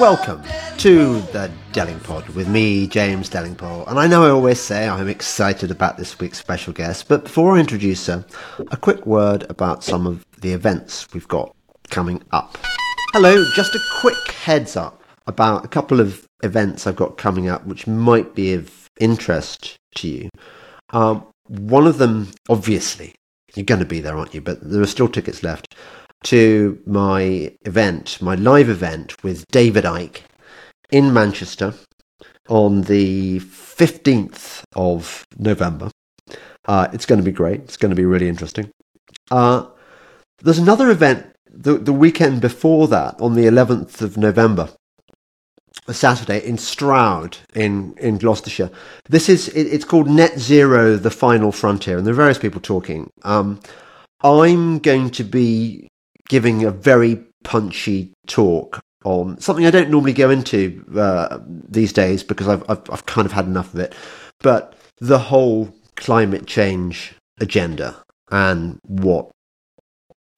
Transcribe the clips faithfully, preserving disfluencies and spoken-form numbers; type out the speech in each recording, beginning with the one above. Welcome to the Dellingpod with me, James Dellingpole. And I know I always say I'm excited about this week's special guest, but before I introduce her, a quick word about some of the events we've got coming up. Hello, just a quick heads up about a couple of events I've got coming up which might be of interest to you. Um, one of them, obviously, you're going to be there, aren't you? But there are still tickets left to my event, my live event with David Icke in Manchester on the fifteenth of November. Uh, it's going to be great. It's going to be really interesting. Uh, there's another event the, the weekend before that on the eleventh of November, a Saturday in Stroud in, in Gloucestershire. This is, it, it's called Net Zero, The Final Frontier, and there are various people talking. Um, I'm going to be giving a very punchy talk on something I don't normally go into uh, these days because I've, I've I've kind of had enough of it, but the whole climate change agenda and what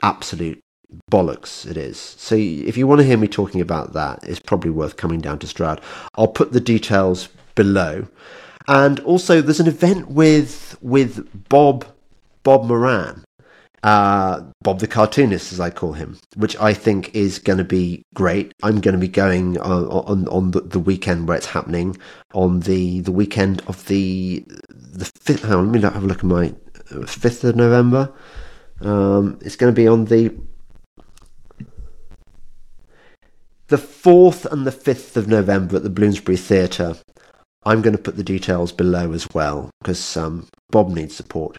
absolute bollocks it is. So if you want to hear me talking about that, it's probably worth coming down to Stroud. I'll put the details below. And also there's an event with with Bob Bob Moran. Uh, Bob the Cartoonist, as I call him, which I think is going to be great. I'm going to be going on on, on the, the weekend where it's happening, on the, the weekend of the the fifth. Hang on, let me have a look at my fifth of November. Um, it's going to be on the the fourth and the fifth of November at the Bloomsbury theater. I'm going to put the details below as well because um, Bob needs support.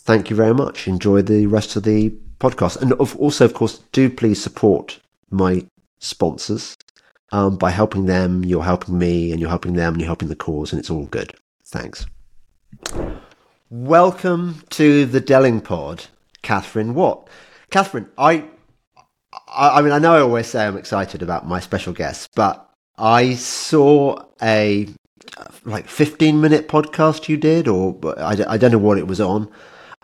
Thank you very much. Enjoy the rest of the podcast. And of, also, of course, do please support my sponsors. Um, by helping them, you're helping me, and you're helping them, and you're helping the cause, and it's all good. Thanks. Welcome to the Dellingpod, Katherine Watt. Katherine, I, I, I mean, I know I always say I'm excited about my special guests, but I saw a like fifteen-minute podcast you did, or I, I don't know what it was on.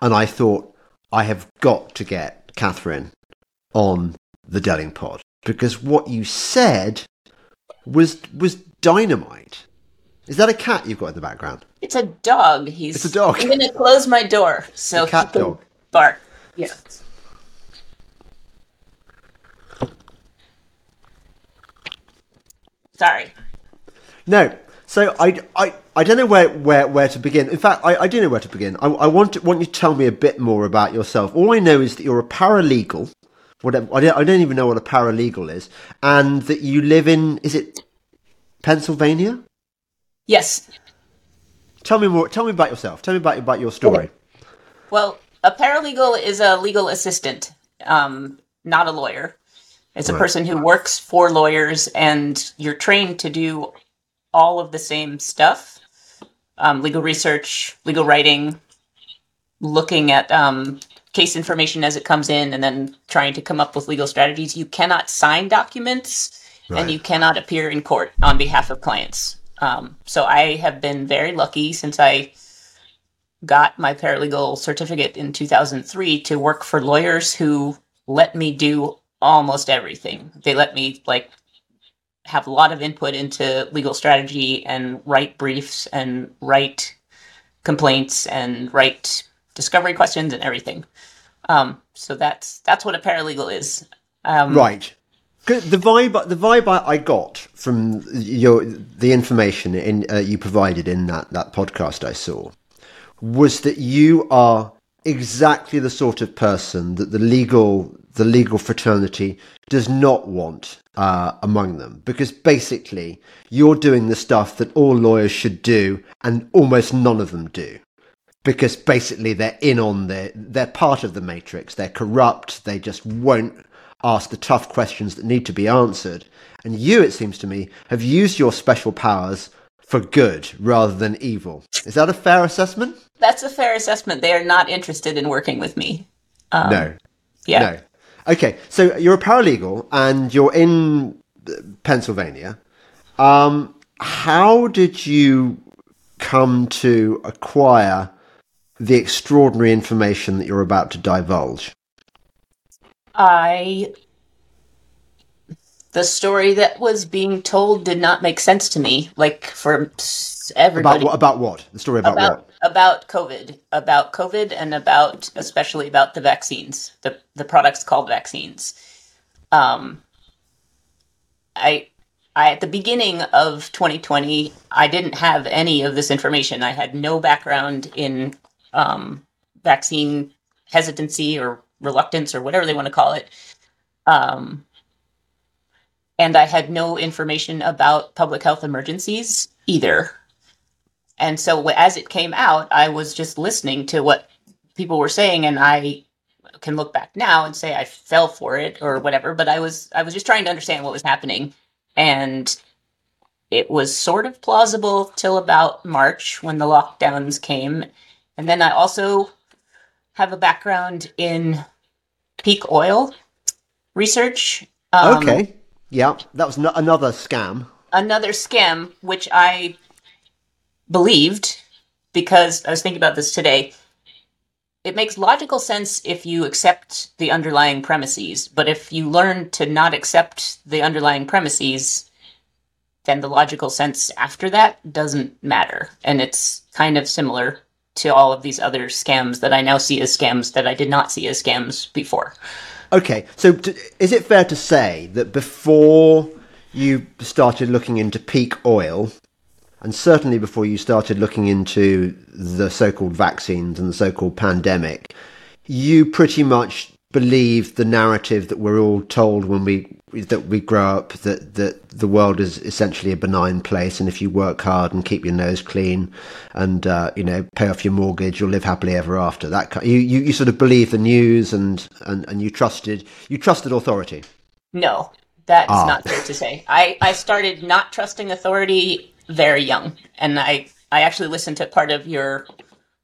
And I thought, I have got to get Katherine on the Dellingpod because what you said was was dynamite. Is that a cat you've got in the background? It's a dog. He's it's a dog. I'm going to close my door so cat he can dog. bark. Yeah. Sorry. No. So I, I, I don't know where, where, where to begin. In fact, I, I do know where to begin. I, I want to, want you to tell me a bit more about yourself. All I know is that you're a paralegal. Whatever I don't, I don't even know what a paralegal is. And that you live in, is it Pennsylvania? Yes. Tell me more. Tell me about yourself. Tell me about, about your story. Okay. Well, a paralegal is a legal assistant, um, not a lawyer. It's right. A person who works for lawyers, and you're trained to do all of the same stuff, um, legal research, legal writing, looking at um, case information as it comes in, and then trying to come up with legal strategies. You cannot sign documents, right, and you cannot appear in court on behalf of clients. Um, so I have been very lucky since I got my paralegal certificate in two thousand three to work for lawyers who let me do almost everything. They let me, like, have a lot of input into legal strategy and write briefs and write complaints and write discovery questions and everything. Um, so that's that's what a paralegal is. Um, right. The vibe the vibe I got from your the information in uh, you provided in that, that podcast I saw was that you are exactly the sort of person that the legal the legal fraternity does not want uh, among them, because basically you're doing the stuff that all lawyers should do and almost none of them do, because basically they're in on the, they're part of the matrix, they're corrupt, they just won't ask the tough questions that need to be answered. And you, it seems to me, have used your special powers for good rather than evil. Is that a fair assessment? That's a fair assessment. They are not interested in working with me. Um, no. Yeah. No. Okay, so you're a paralegal and you're in Pennsylvania. Um, how did you come to acquire the extraordinary information that you're about to divulge? I the story that was being told did not make sense to me. Like, for everybody. About what? About what? The story about, about what? About COVID. About COVID and about, especially about the vaccines, the, the products called vaccines. Um, I, I, at the beginning of twenty twenty, I didn't have any of this information. I had no background in um, vaccine hesitancy or reluctance or whatever they want to call it. Um, and I had no information about public health emergencies either. And so as it came out, I was just listening to what people were saying, and I can look back now and say I fell for it or whatever, but I was, I was just trying to understand what was happening. And it was sort of plausible till about March when the lockdowns came. And then I also have a background in peak oil research. Um, okay. Yeah. That was no- another scam. Another scam, which I believed because I was thinking about this today. It makes logical sense if you accept the underlying premises, but if you learn to not accept the underlying premises, then the logical sense after that doesn't matter. And it's kind of similar to all of these other scams that I now see as scams that I did not see as scams before. Okay, so is it fair to say that before you started looking into peak oil, and certainly before you started looking into the so-called vaccines and the so-called pandemic, you pretty much believed the narrative that we're all told when we that we grow up, that, that the world is essentially a benign place, and if you work hard and keep your nose clean and uh, you know, pay off your mortgage, you'll live happily ever after. That kind, you, you you sort of believe the news and, and, and you trusted you trusted authority. No, that's ah. not fair to say. I, I started not trusting authority very young. And I, I actually listened to part of your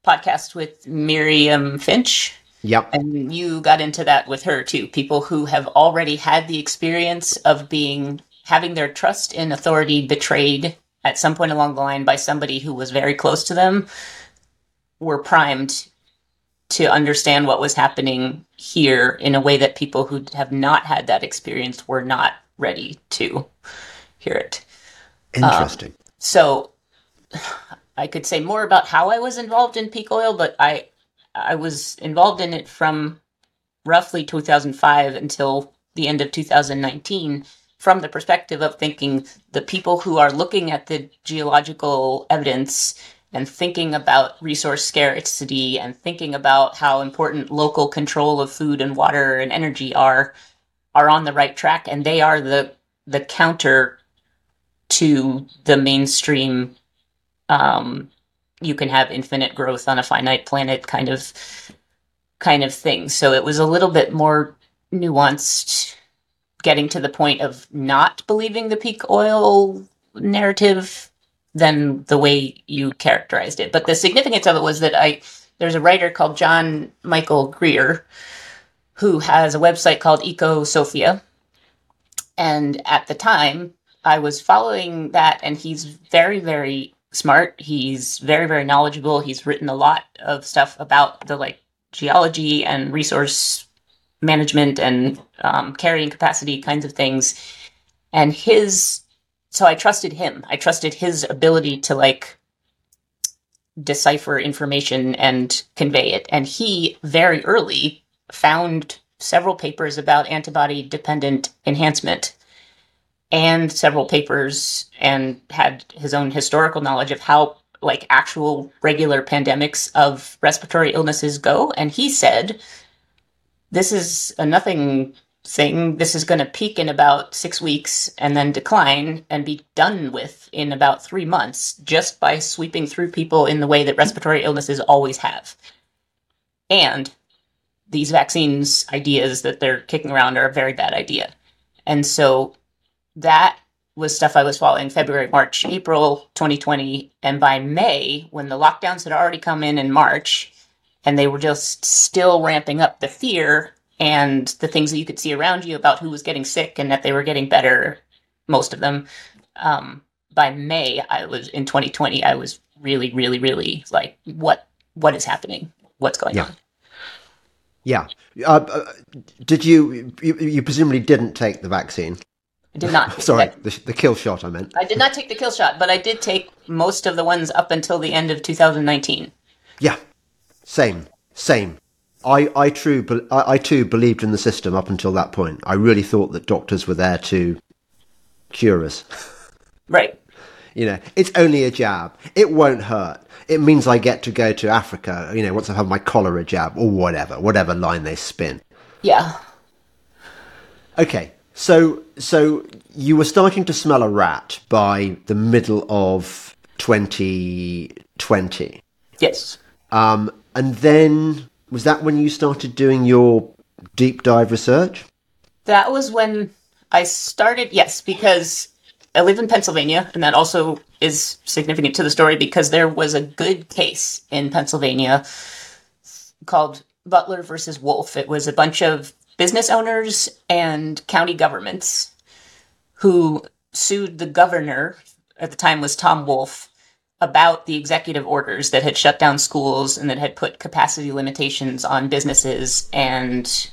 podcast with Miriam Finch. Yep. And you got into that with her too. People who have already had the experience of being, having their trust in authority betrayed at some point along the line by somebody who was very close to them were primed to understand what was happening here in a way that people who have not had that experience were not ready to hear it. Interesting. Um, So I could say more about how I was involved in peak oil, but I I was involved in it from roughly two thousand five until the end of two thousand nineteen from the perspective of thinking the people who are looking at the geological evidence and thinking about resource scarcity and thinking about how important local control of food and water and energy are, are on the right track, and they are the the counter to the mainstream, um, you can have infinite growth on a finite planet kind of kind of thing. So it was a little bit more nuanced, getting to the point of not believing the peak oil narrative than the way you characterized it. But the significance of it was that I there's a writer called John Michael Greer who has a website called EcoSophia, and at the time, I was following that, and he's very, very smart. He's very, very knowledgeable. He's written a lot of stuff about the like geology and resource management and um, carrying capacity kinds of things. And his, so I trusted him. I trusted his ability to like decipher information and convey it. And he very early found several papers about antibody-dependent enhancement and several papers, and had his own historical knowledge of how like actual regular pandemics of respiratory illnesses go. And he said, this is a nothing thing. This is going to peak in about six weeks and then decline and be done with in about three months just by sweeping through people in the way that respiratory illnesses always have. And these vaccines ideas that they're kicking around are a very bad idea. And so that was stuff I was following February, March, April twenty twenty. And by May, when the lockdowns had already come in in March, and they were just still ramping up the fear and the things that you could see around you about who was getting sick and that they were getting better, most of them. Um, by May, I was in twenty twenty, I was really, really, really like, what what is happening? What's going yeah. on? Yeah. Uh, did you, you, you presumably didn't take the vaccine? I did not. Sorry, the, the kill shot I meant. I did not take the kill shot, but I did take most of the ones up until the end of two thousand nineteen. Yeah, same, same. I, I, true, I, I too believed in the system up until that point. I really thought that doctors were there to cure us. Right. You know, it's only a jab. It won't hurt. It means I get to go to Africa, you know, once I've had my cholera jab or whatever, whatever line they spin. Yeah. Okay. So, so you were starting to smell a rat by the middle of twenty twenty. Yes. Um, and then was that when you started doing your deep dive research? That was when I started. Yes, because I live in Pennsylvania, and that also is significant to the story because there was a good case in Pennsylvania called Butler versus Wolf. It was a bunch of business owners and county governments who sued the governor, at the time was Tom Wolf, about the executive orders that had shut down schools and that had put capacity limitations on businesses and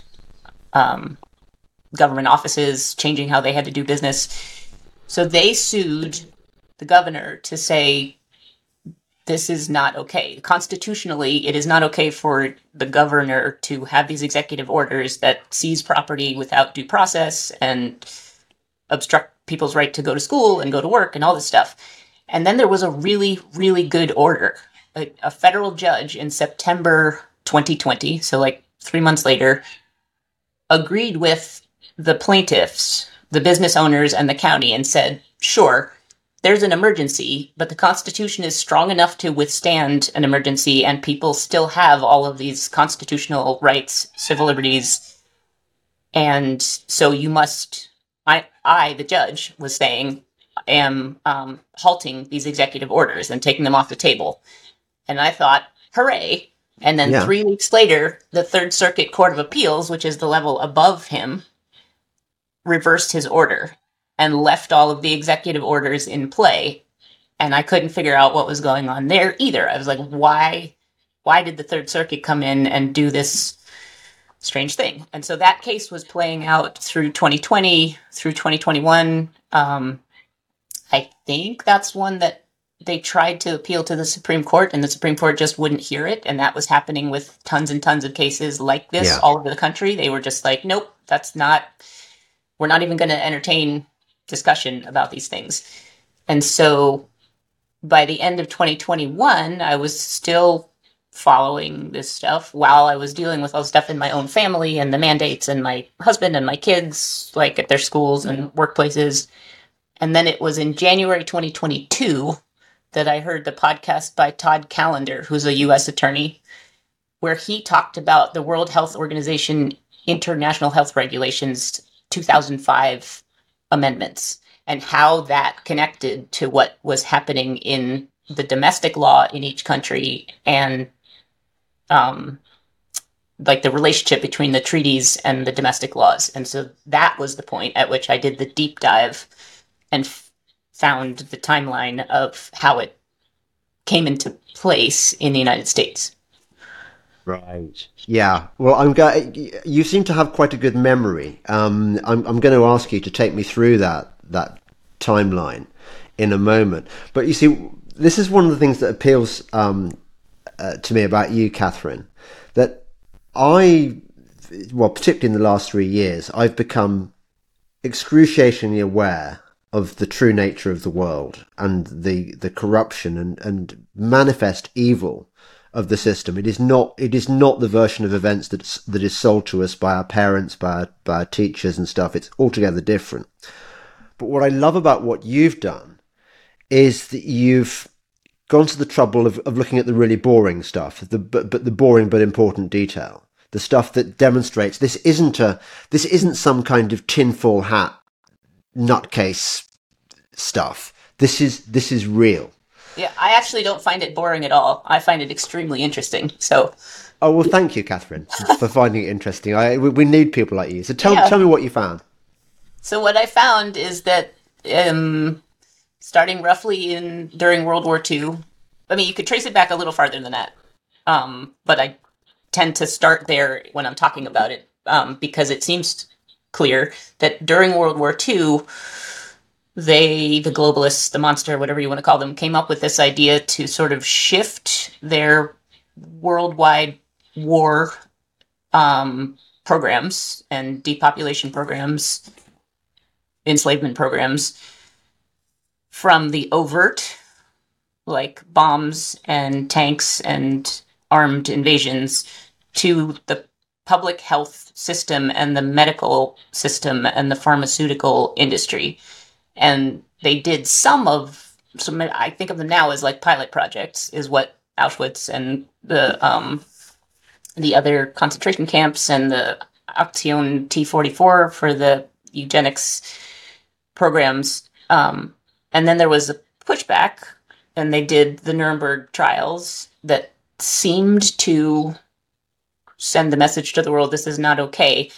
um, government offices, changing how they had to do business. So they sued the governor to say, this is not okay. Constitutionally, it is not okay for the governor to have these executive orders that seize property without due process and obstruct people's right to go to school and go to work and all this stuff. And then there was a really, really good order. A, a federal judge in September twenty twenty, so like three months later, agreed with the plaintiffs, the business owners and the county, and said, sure, there's an emergency, but the Constitution is strong enough to withstand an emergency, and people still have all of these constitutional rights, civil liberties. And so you must, I, I the judge, was saying, am um, halting these executive orders and taking them off the table. And I thought, hooray. And then yeah. three weeks later, the Third Circuit Court of Appeals, which is the level above him, reversed his order and left all of the executive orders in play. And I couldn't figure out what was going on there either. I was like, why, why did the Third Circuit come in and do this strange thing? And so that case was playing out through twenty twenty, through twenty twenty-one. Um, I think that's one that they tried to appeal to the Supreme Court, and the Supreme Court just wouldn't hear it. And that was happening with tons and tons of cases like this yeah. all over the country. They were just like, nope, that's not, we're not even going to entertain discussion about these things. And so by the end of twenty twenty-one, I was still following this stuff while I was dealing with all the stuff in my own family and the mandates and my husband and my kids, like at their schools and workplaces. And then it was in January twenty twenty-two that I heard the podcast by Todd Callender, who's a U S attorney, where he talked about the World Health Organization International Health Regulations two thousand five amendments and how that connected to what was happening in the domestic law in each country and um, like the relationship between the treaties and the domestic laws. And so that was the point at which I did the deep dive and f- found the timeline of how it came into place in the United States. Right. Yeah. Well, I'm going. You seem to have quite a good memory. Um, I'm, I'm going to ask you to take me through that that timeline in a moment. But you see, this is one of the things that appeals um, uh, to me about you, Catherine. That I, well, particularly in the last three years, I've become excruciatingly aware of the true nature of the world and the the corruption and, and manifest evil of the system. It is not it is not the version of events that that is sold to us by our parents, by our, by our teachers and stuff. It's altogether different. But what I love about what you've done is that you've gone to the trouble of, of looking at the really boring stuff, the but, but the boring but important detail, the stuff that demonstrates this isn't a this isn't some kind of tinfoil hat nutcase stuff. This is this is real. Yeah, I actually don't find it boring at all. I find it extremely interesting. So, oh well, thank you, Catherine, for finding it interesting. I we, we need people like you. So tell yeah. tell me what you found. So what I found is that um, starting roughly in during World War Two, I mean, you could trace it back a little farther than that, um, but I tend to start there when I'm talking about it um, because it seems clear that during World War Two, they, the globalists, the monster, whatever you want to call them, came up with this idea to sort of shift their worldwide war um, programs and depopulation programs, enslavement programs, from the overt, like bombs and tanks and armed invasions, to the public health system and the medical system and the pharmaceutical industry. And they did some of, some, I think of them now as like pilot projects, is what Auschwitz and the um, the other concentration camps and the Aktion T forty-four for the eugenics programs. Um, and then there was a pushback, and they did the Nuremberg trials that seemed to send the message to the world, this is not okay.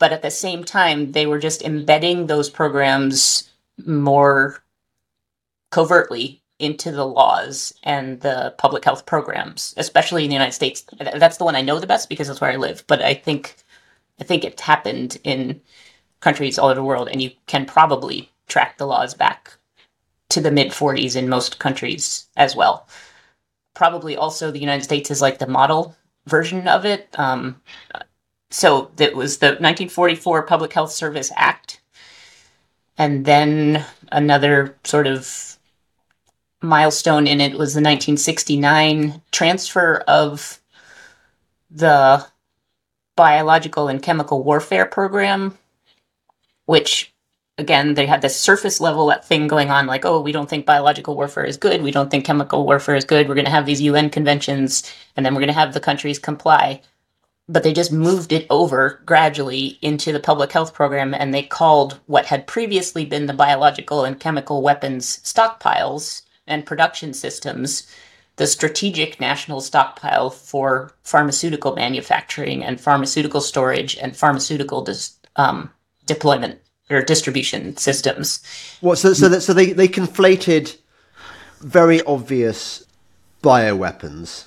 But at the same time, they were just embedding those programs more covertly into the laws and the public health programs, especially in the United States. That's the one I know the best because that's where I live. But I think I think it's happened in countries all over the world, and you can probably track the laws back to the mid forties in most countries as well. Probably also the United States is like the model version of it. Um, so that was the nineteen forty-four Public Health Service Act. And then another sort of milestone in it was the nineteen sixty-nine transfer of the biological and chemical warfare program, which, again, they had this surface level thing going on, like, oh, we don't think biological warfare is good. We don't think chemical warfare is good. We're going to have these U N conventions, and then we're going to have the countries comply. But they just moved it over gradually into the public health program, and they called what had previously been the biological and chemical weapons stockpiles and production systems the Strategic National Stockpile for Pharmaceutical Manufacturing and Pharmaceutical Storage and Pharmaceutical dis- um, Deployment. Or distribution systems. Well, so so that so they, they conflated very obvious bioweapons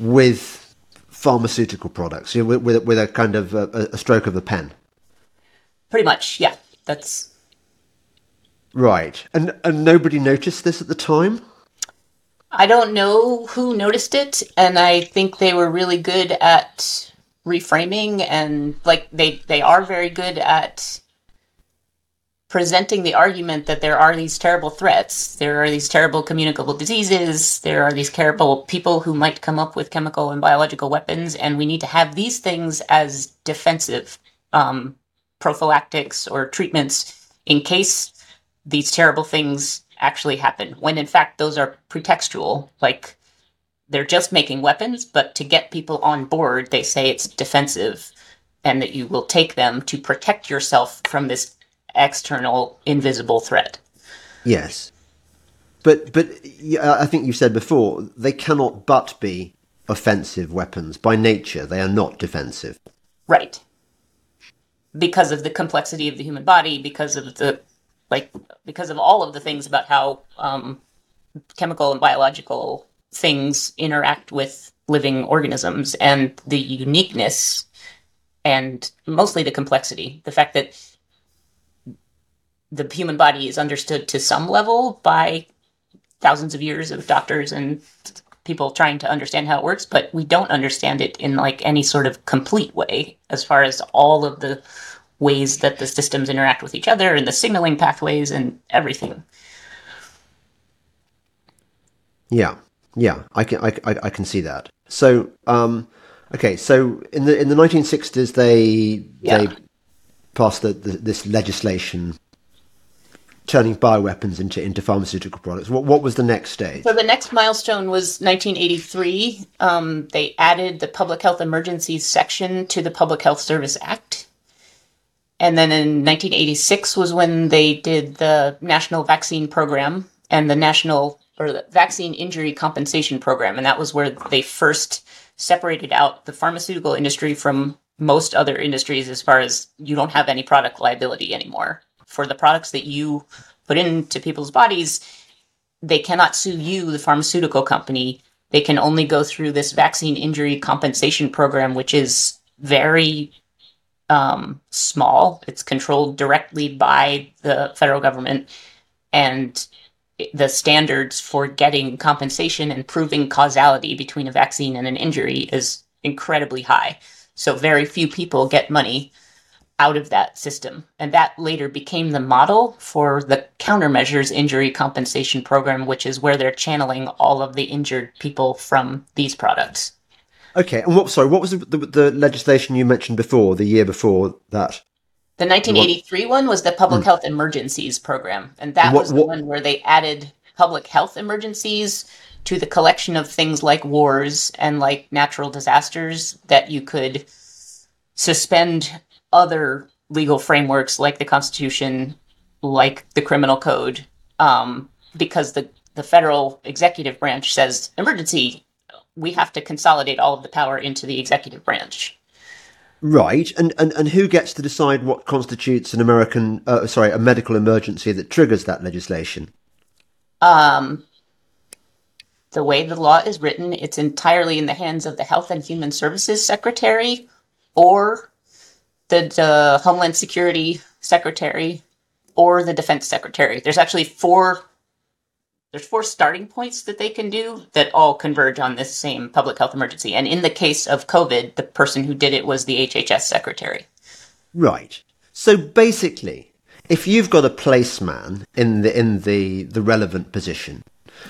with pharmaceutical products, you know, with with a kind of a, a stroke of a pen. Pretty much, yeah. That's right. And and nobody noticed this at the time? I don't know who noticed it, and I think they were really good at reframing, and like they, they are very good at presenting the argument that there are these terrible threats, there are these terrible communicable diseases, there are these terrible people who might come up with chemical and biological weapons, and we need to have these things as defensive um, prophylactics or treatments in case these terrible things actually happen, when in fact those are pretextual. Like, they're just making weapons, but to get people on board, they say it's defensive and that you will take them to protect yourself from this external invisible threat. Yes, but but uh, I think you said before, they cannot but be offensive weapons by nature. They are not defensive, right? Because of the complexity of the human body, because of the like, because of all of the things about how um, chemical and biological things interact with living organisms and the uniqueness, and mostly the complexity. The fact that the human body is understood to some level by thousands of years of doctors and people trying to understand how it works, but we don't understand it in like any sort of complete way as far as all of the ways that the systems interact with each other and the signaling pathways and everything. Yeah, yeah, I can, I, I, I can see that. So, um, okay, so in the in the nineteen sixties, they yeah. they passed the, the, this legislation turning bioweapons into, into pharmaceutical products. What what was the next stage? So the next milestone was nineteen eighty-three. Um, they added the Public Health Emergencies section to the Public Health Service Act. And then in nineteen eighty-six was when they did the National Vaccine Program and the National or the Vaccine Injury Compensation Program. And that was where they first separated out the pharmaceutical industry from most other industries as far as you don't have any product liability anymore. For the products that you put into people's bodies, they cannot sue you, the pharmaceutical company. They can only go through this vaccine injury compensation program, which is very um, small. It's controlled directly by the federal government, and the standards for getting compensation and proving causality between a vaccine and an injury is incredibly high. So very few people get money out of that system. And that later became the model for the Countermeasures Injury Compensation Program, which is where they're channeling all of the injured people from these products. Okay. And what, sorry, what was the, the, the legislation you mentioned before, the year before that? The nineteen eighty-three one was the Public mm. Health Emergencies Program. And that what, was the what? one where they added public health emergencies to the collection of things like wars and like natural disasters, that you could suspend other legal frameworks like the Constitution, like the criminal code, um, because the, the federal executive branch says, emergency, we have to consolidate all of the power into the executive branch. Right. And, and, and who gets to decide what constitutes an American, uh, sorry, a medical emergency that triggers that legislation? Um, the way the law is written, it's entirely in the hands of the Health and Human Services Secretary or the, the Homeland Security Secretary or the Defense Secretary. There's actually four, there's four starting points that they can do that all converge on this same public health emergency. And in the case of COVID, the person who did it was the H H S Secretary. Right. So basically, if you've got a placeman in the in the, the relevant position,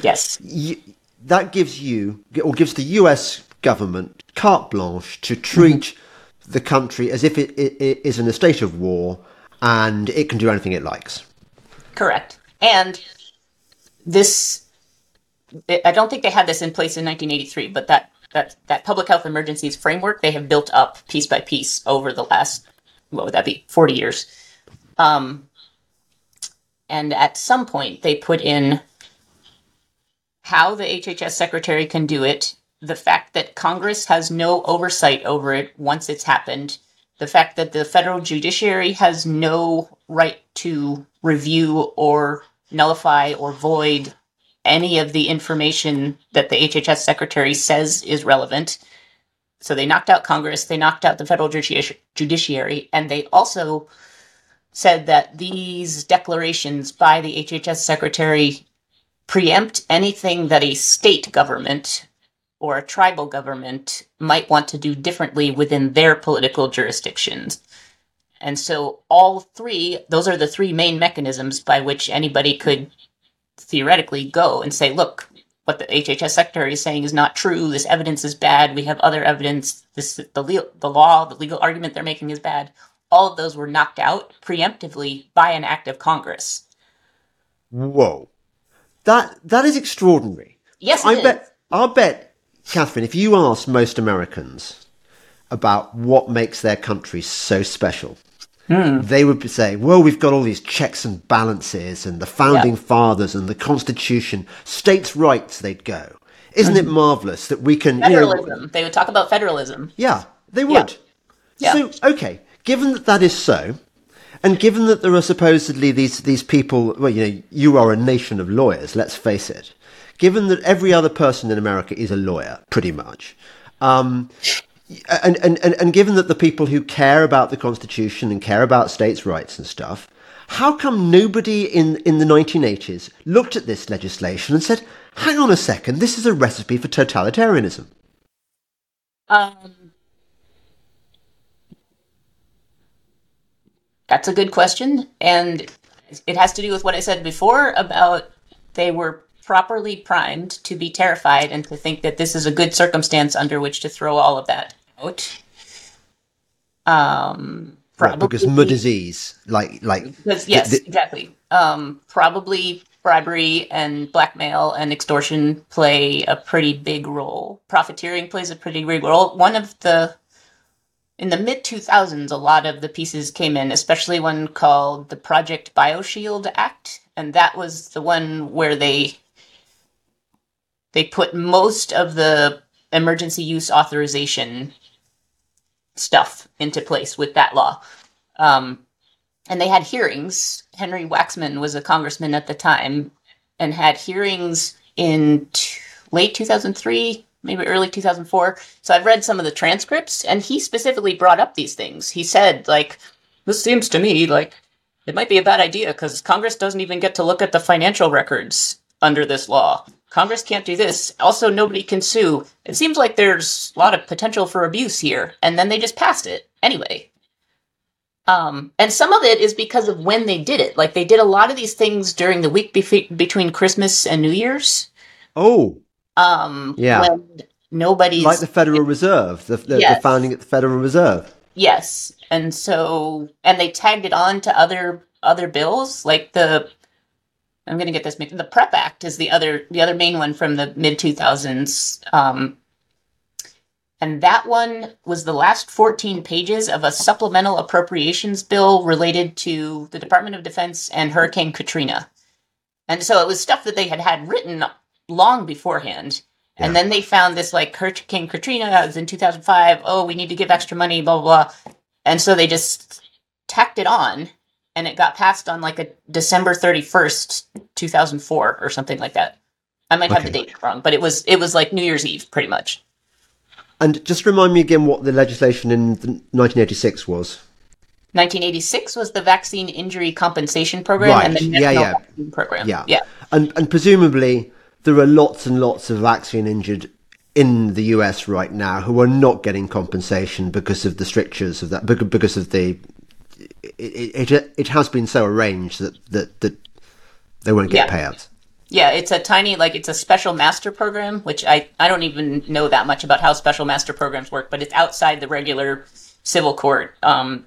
yes, you, that gives you, or gives the U S government carte blanche to treat mm-hmm. the country as if it, it, it is in a state of war, and it can do anything it likes. Correct. And this, I don't think they had this in place in nineteen eighty-three, but that, that, that public health emergencies framework they have built up piece by piece over the last, what would that be, forty years. Um, and at some point they put in how the H H S secretary can do it, the fact that Congress has no oversight over it once it's happened, the fact that the federal judiciary has no right to review or nullify or void any of the information that the H H S secretary says is relevant. So they knocked out Congress, they knocked out the federal judici- judiciary, and they also said that these declarations by the H H S secretary preempt anything that a state government or a tribal government might want to do differently within their political jurisdictions. And so all three, those are the three main mechanisms by which anybody could theoretically go and say, look, what the H H S secretary is saying is not true. This evidence is bad. We have other evidence. This, the, le- the law, the legal argument they're making is bad. All of those were knocked out preemptively by an act of Congress. Whoa. That, that is extraordinary. Yes, it I is. bet, I'll bet. Catherine, if you ask most Americans about what makes their country so special, mm. they would say, well, we've got all these checks and balances and the founding yep. fathers and the Constitution, states' rights, they'd go. Isn't mm-hmm. it marvellous that we can... Federalism. You know, they would talk about federalism. Yeah, they would. Yeah. So, okay, given that that is so, and given that there are supposedly these, these people, well, you know, you are a nation of lawyers, let's face it. Given that every other person in America is a lawyer, pretty much, um, and, and, and, and given that the people who care about the Constitution and care about states' rights and stuff, how come nobody in, in the nineteen eighties looked at this legislation and said, hang on a second, this is a recipe for totalitarianism? Um, that's a good question. And it has to do with what I said before about they were properly primed to be terrified and to think that this is a good circumstance under which to throw all of that out. Um, probably, right, because more disease, like... like because, yes, the, the, exactly. Um, probably bribery and blackmail and extortion play a pretty big role. Profiteering plays a pretty big role. One of the... In the mid two thousands, a lot of the pieces came in, especially one called the Project BioShield Act, and that was the one where they... They put most of the emergency use authorization stuff into place with that law. Um, and they had hearings. Henry Waxman was a congressman at the time and had hearings in t- late two thousand three, maybe early two thousand four. So I've read some of the transcripts, and he specifically brought up these things. He said, like, this seems to me like it might be a bad idea because Congress doesn't even get to look at the financial records under this law. Congress can't do this. Also, nobody can sue. It seems like there's a lot of potential for abuse here. And then they just passed it anyway. Um, and some of it is because of when they did it. Like, they did a lot of these things during the week be- between Christmas and New Year's. Oh. Um, yeah. When nobody's... Like the Federal Reserve. The, the, yes. the founding at the Federal Reserve. Yes. And so... And they tagged it on to other other bills. Like the... I'm going to get this. The PrEP Act is the other the other main one from the mid two thousands. Um, and that one was the last fourteen pages of a supplemental appropriations bill related to the Department of Defense and Hurricane Katrina. And so it was stuff that they had had written long beforehand. Yeah. And then they found this, like, Hurricane Katrina, that was in two thousand five. Oh, we need to give extra money, blah, blah, blah. And so they just tacked it on. And it got passed on, like, a December thirty-first, two thousand four, or something like that. I might okay. have the date wrong, but it was, it was like New Year's Eve, pretty much. And just remind me again what the legislation in nineteen eighty-six was. nineteen eighty-six was the Vaccine Injury Compensation Program right. and the National yeah, yeah. Vaccine Program. Yeah, yeah. And, and presumably there are lots and lots of vaccine injured in the U S right now who are not getting compensation because of the strictures of that, because of the... It, it it has been so arranged that that, that they won't get yeah. payouts. Yeah, it's a tiny, like, it's a special master program, which I, I don't even know that much about how special master programs work, but it's outside the regular civil court. Um,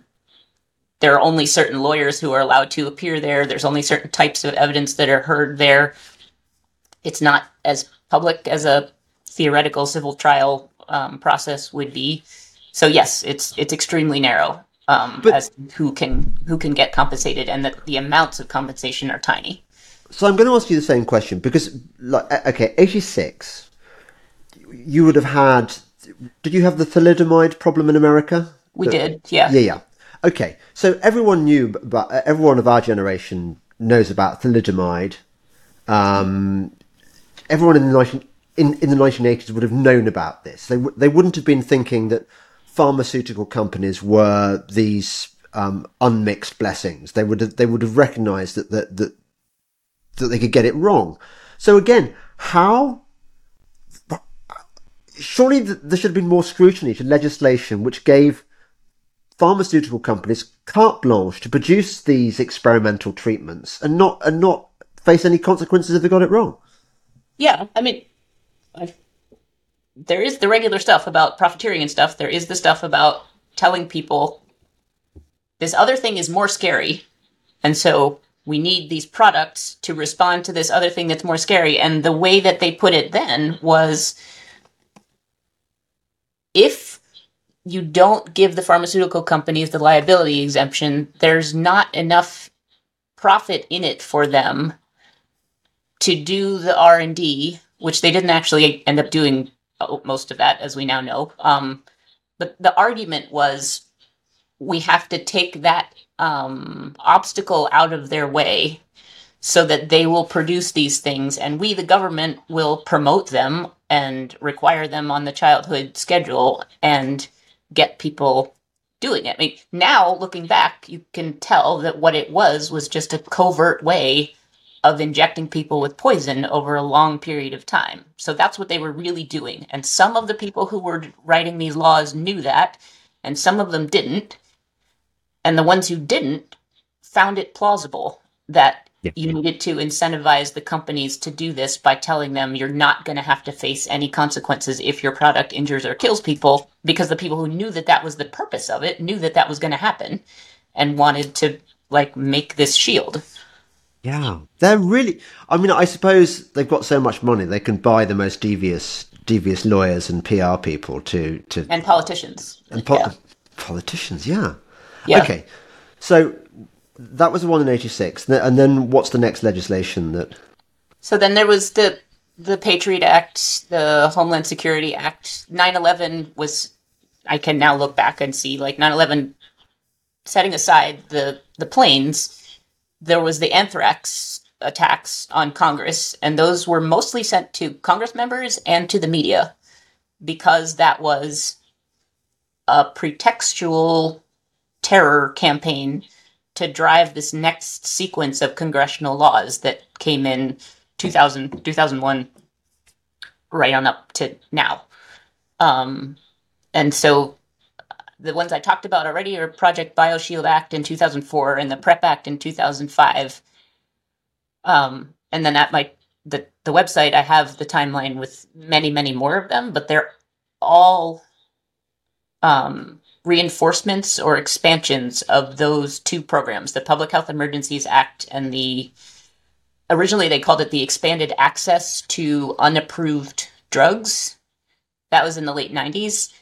there are only certain lawyers who are allowed to appear there. There's only certain types of evidence that are heard there. It's not as public as a theoretical civil trial um, process would be. So yes, it's it's extremely narrow. Um, but, as who can who can get compensated, and that the amounts of compensation are tiny. So I'm going to ask you the same question because, like, okay, eighty-six, you would have had. Did you have the thalidomide problem in America? We the, did. Yeah. Yeah. Yeah. Okay. So everyone knew, but everyone of our generation knows about thalidomide. Um, everyone in the nineteen in, in the nineteen eighties would have known about this. They they wouldn't have been thinking that pharmaceutical companies were these um, unmixed blessings. They would have, they would have recognised that that, that that they could get it wrong. So again, how? Surely there should have been more scrutiny to legislation which gave pharmaceutical companies carte blanche to produce these experimental treatments and not and not face any consequences if they got it wrong. Yeah, I mean, I've... There is the regular stuff about profiteering and stuff. There is the stuff about telling people this other thing is more scary. And so we need these products to respond to this other thing that's more scary. And the way that they put it then was, if you don't give the pharmaceutical companies the liability exemption, there's not enough profit in it for them to do the R and D, which they didn't actually end up doing most of that, as we now know. Um, but the argument was, we have to take that um, obstacle out of their way so that they will produce these things, and we, the government, will promote them and require them on the childhood schedule and get people doing it. I mean, now, looking back, you can tell that what it was was just a covert way of injecting people with poison over a long period of time. So that's what they were really doing. And some of the people who were writing these laws knew that, and some of them didn't. And the ones who didn't found it plausible that yeah. you needed to incentivize the companies to do this by telling them you're not going to have to face any consequences if your product injures or kills people, because the people who knew that that was the purpose of it knew that that was going to happen and wanted to, like, make this shield. Yeah, they're really, I mean, I suppose they've got so much money, they can buy the most devious devious lawyers and P R people to... to and politicians. And po- yeah. politicians, yeah. yeah. Okay, so that was the one in eighty-six. And then what's the next legislation that... So then there was the, the Patriot Act, the Homeland Security Act. nine eleven was, I can now look back and see, like, nine eleven, setting aside the, the planes... There was the anthrax attacks on Congress, and those were mostly sent to Congress members and to the media. because that was a pretextual terror campaign to drive this next sequence of congressional laws that came in two thousand, two thousand one, right on up to now. Um, and so the ones I talked about already are Project BioShield Act in two thousand four and the PrEP Act in two thousand five. Um, and then at my the, the website, I have the timeline with many, many more of them, but they're all um, reinforcements or expansions of those two programs, the Public Health Emergencies Act and the, originally they called it the Expanded Access to Unapproved Drugs. That was in the late nineties.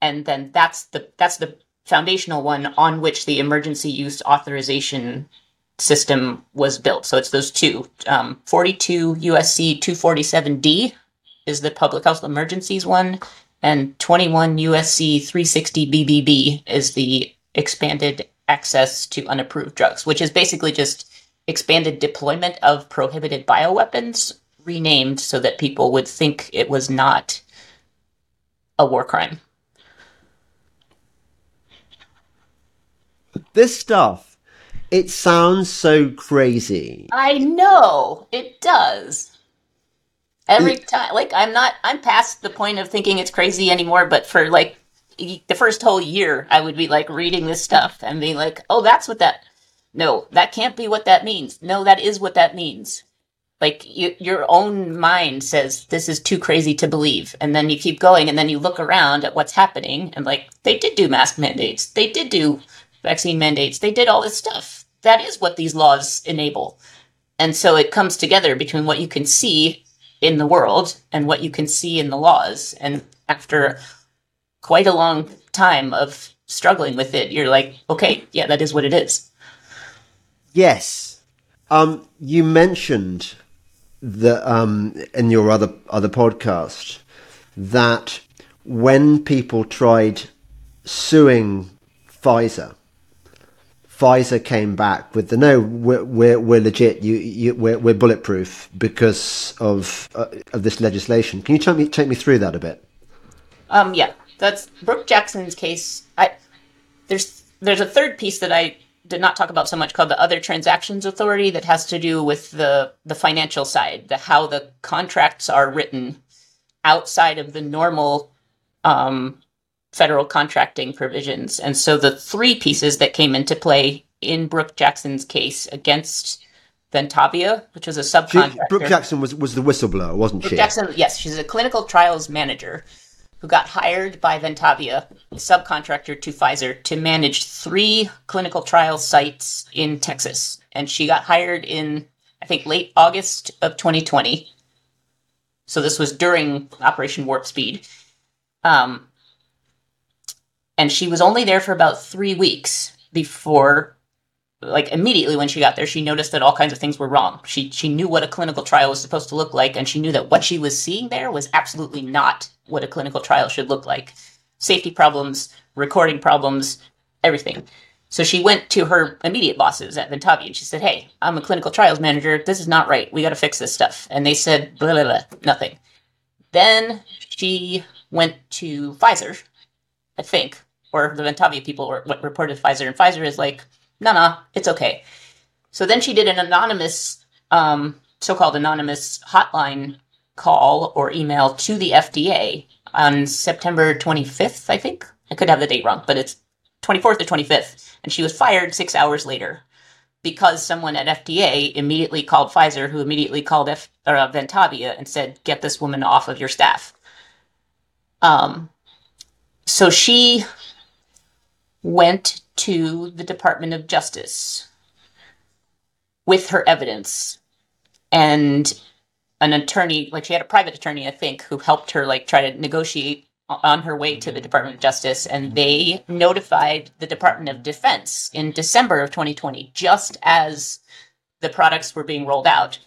And then that's the that's the foundational one on which the emergency use authorization system was built. So it's those two. Um, forty-two U S C two forty-seven D is the public health emergencies one, and twenty-one U S C three sixty B B B is the expanded access to unapproved drugs, which is basically just expanded deployment of prohibited bioweapons renamed so that people would think it was not a war crime. This stuff, it sounds so crazy. I know, it does. Every it, time, like, I'm not, I'm past the point of thinking it's crazy anymore, but for, like, the first whole year, I would be, like, reading this stuff and being like, oh, that's what that, no, that can't be what that means. No, that is what that means. Like, you, your own mind says, this is too crazy to believe. And then you keep going, and then you look around at what's happening, and, like, they did do mask mandates. They did do vaccine mandates. They did all this stuff. That is what these laws enable. And so it comes together between what you can see in the world and what you can see in the laws. And after quite a long time of struggling with it, you're like, okay, yeah, that is what it is. Yes. Um, you mentioned that um, in your other, other podcast that when people tried suing Pfizer, Pfizer came back with the no. We're we're, we're legit. You you we're, we're bulletproof because of uh, of this legislation. Can you tell me take me through that a bit? Um. Yeah. That's Brooke Jackson's case. I there's there's a third piece that I did not talk about so much called the Other Transactions Authority that has to do with the the financial side, the how the contracts are written outside of the normal Um, federal contracting provisions. And so the three pieces that came into play in Brooke Jackson's case against Ventavia, which was a subcontractor. She, Brooke Jackson was, was the whistleblower, wasn't Brooke she? Jackson, yes, she's a clinical trials manager who got hired by Ventavia, a subcontractor to Pfizer, to manage three clinical trial sites in Texas. And she got hired in, I think, late August of twenty twenty. So this was during Operation Warp Speed. Um, And she was only there for about three weeks before, like immediately when she got there, she noticed that all kinds of things were wrong. She she knew what a clinical trial was supposed to look like, and she knew that what she was seeing there was absolutely not what a clinical trial should look like. Safety problems, recording problems, everything. So she went to her immediate bosses at Ventavia, and she said, hey, I'm a clinical trials manager. This is not right. We got to fix this stuff. And they said, blah, blah, blah, nothing. Then she went to Pfizer, I think, or the Ventavia people, or what reported Pfizer, and Pfizer is like, no, no, it's okay. So then she did an anonymous, um, so-called anonymous hotline call or email to the F D A on September twenty-fifth, I think. I could have the date wrong, but it's twenty-fourth or twenty-fifth. And she was fired six hours later because someone at F D A immediately called Pfizer, who immediately called F- or, uh, Ventavia and said, get this woman off of your staff. Um. So she went to the Department of Justice with her evidence and an attorney, like she had a private attorney, I think, who helped her like try to negotiate on her way to the Department of Justice. And they notified the Department of Defense in December of twenty twenty, just as the products were being rolled out.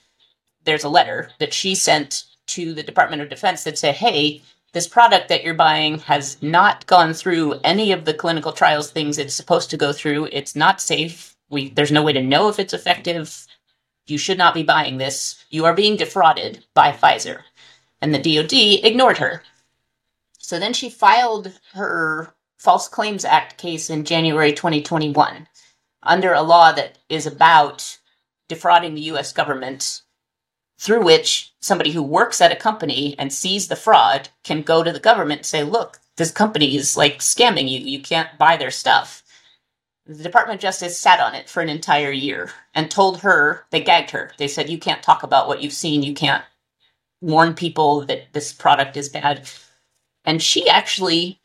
There's a letter that she sent to the Department of Defense that said, hey, this product that you're buying has not gone through any of the clinical trials things it's supposed to go through. It's not safe. We, there's no way to know if it's effective. You should not be buying this. You are being defrauded by Pfizer. And the D O D ignored her. So then she filed her False Claims Act case in January twenty twenty-one under a law that is about defrauding the U S government, through which somebody who works at a company and sees the fraud can go to the government and say, look, this company is like scamming you. You can't buy their stuff. The Department of Justice sat on it for an entire year and told her, they gagged her. They said, you can't talk about what you've seen. You can't warn people that this product is bad. And she actually,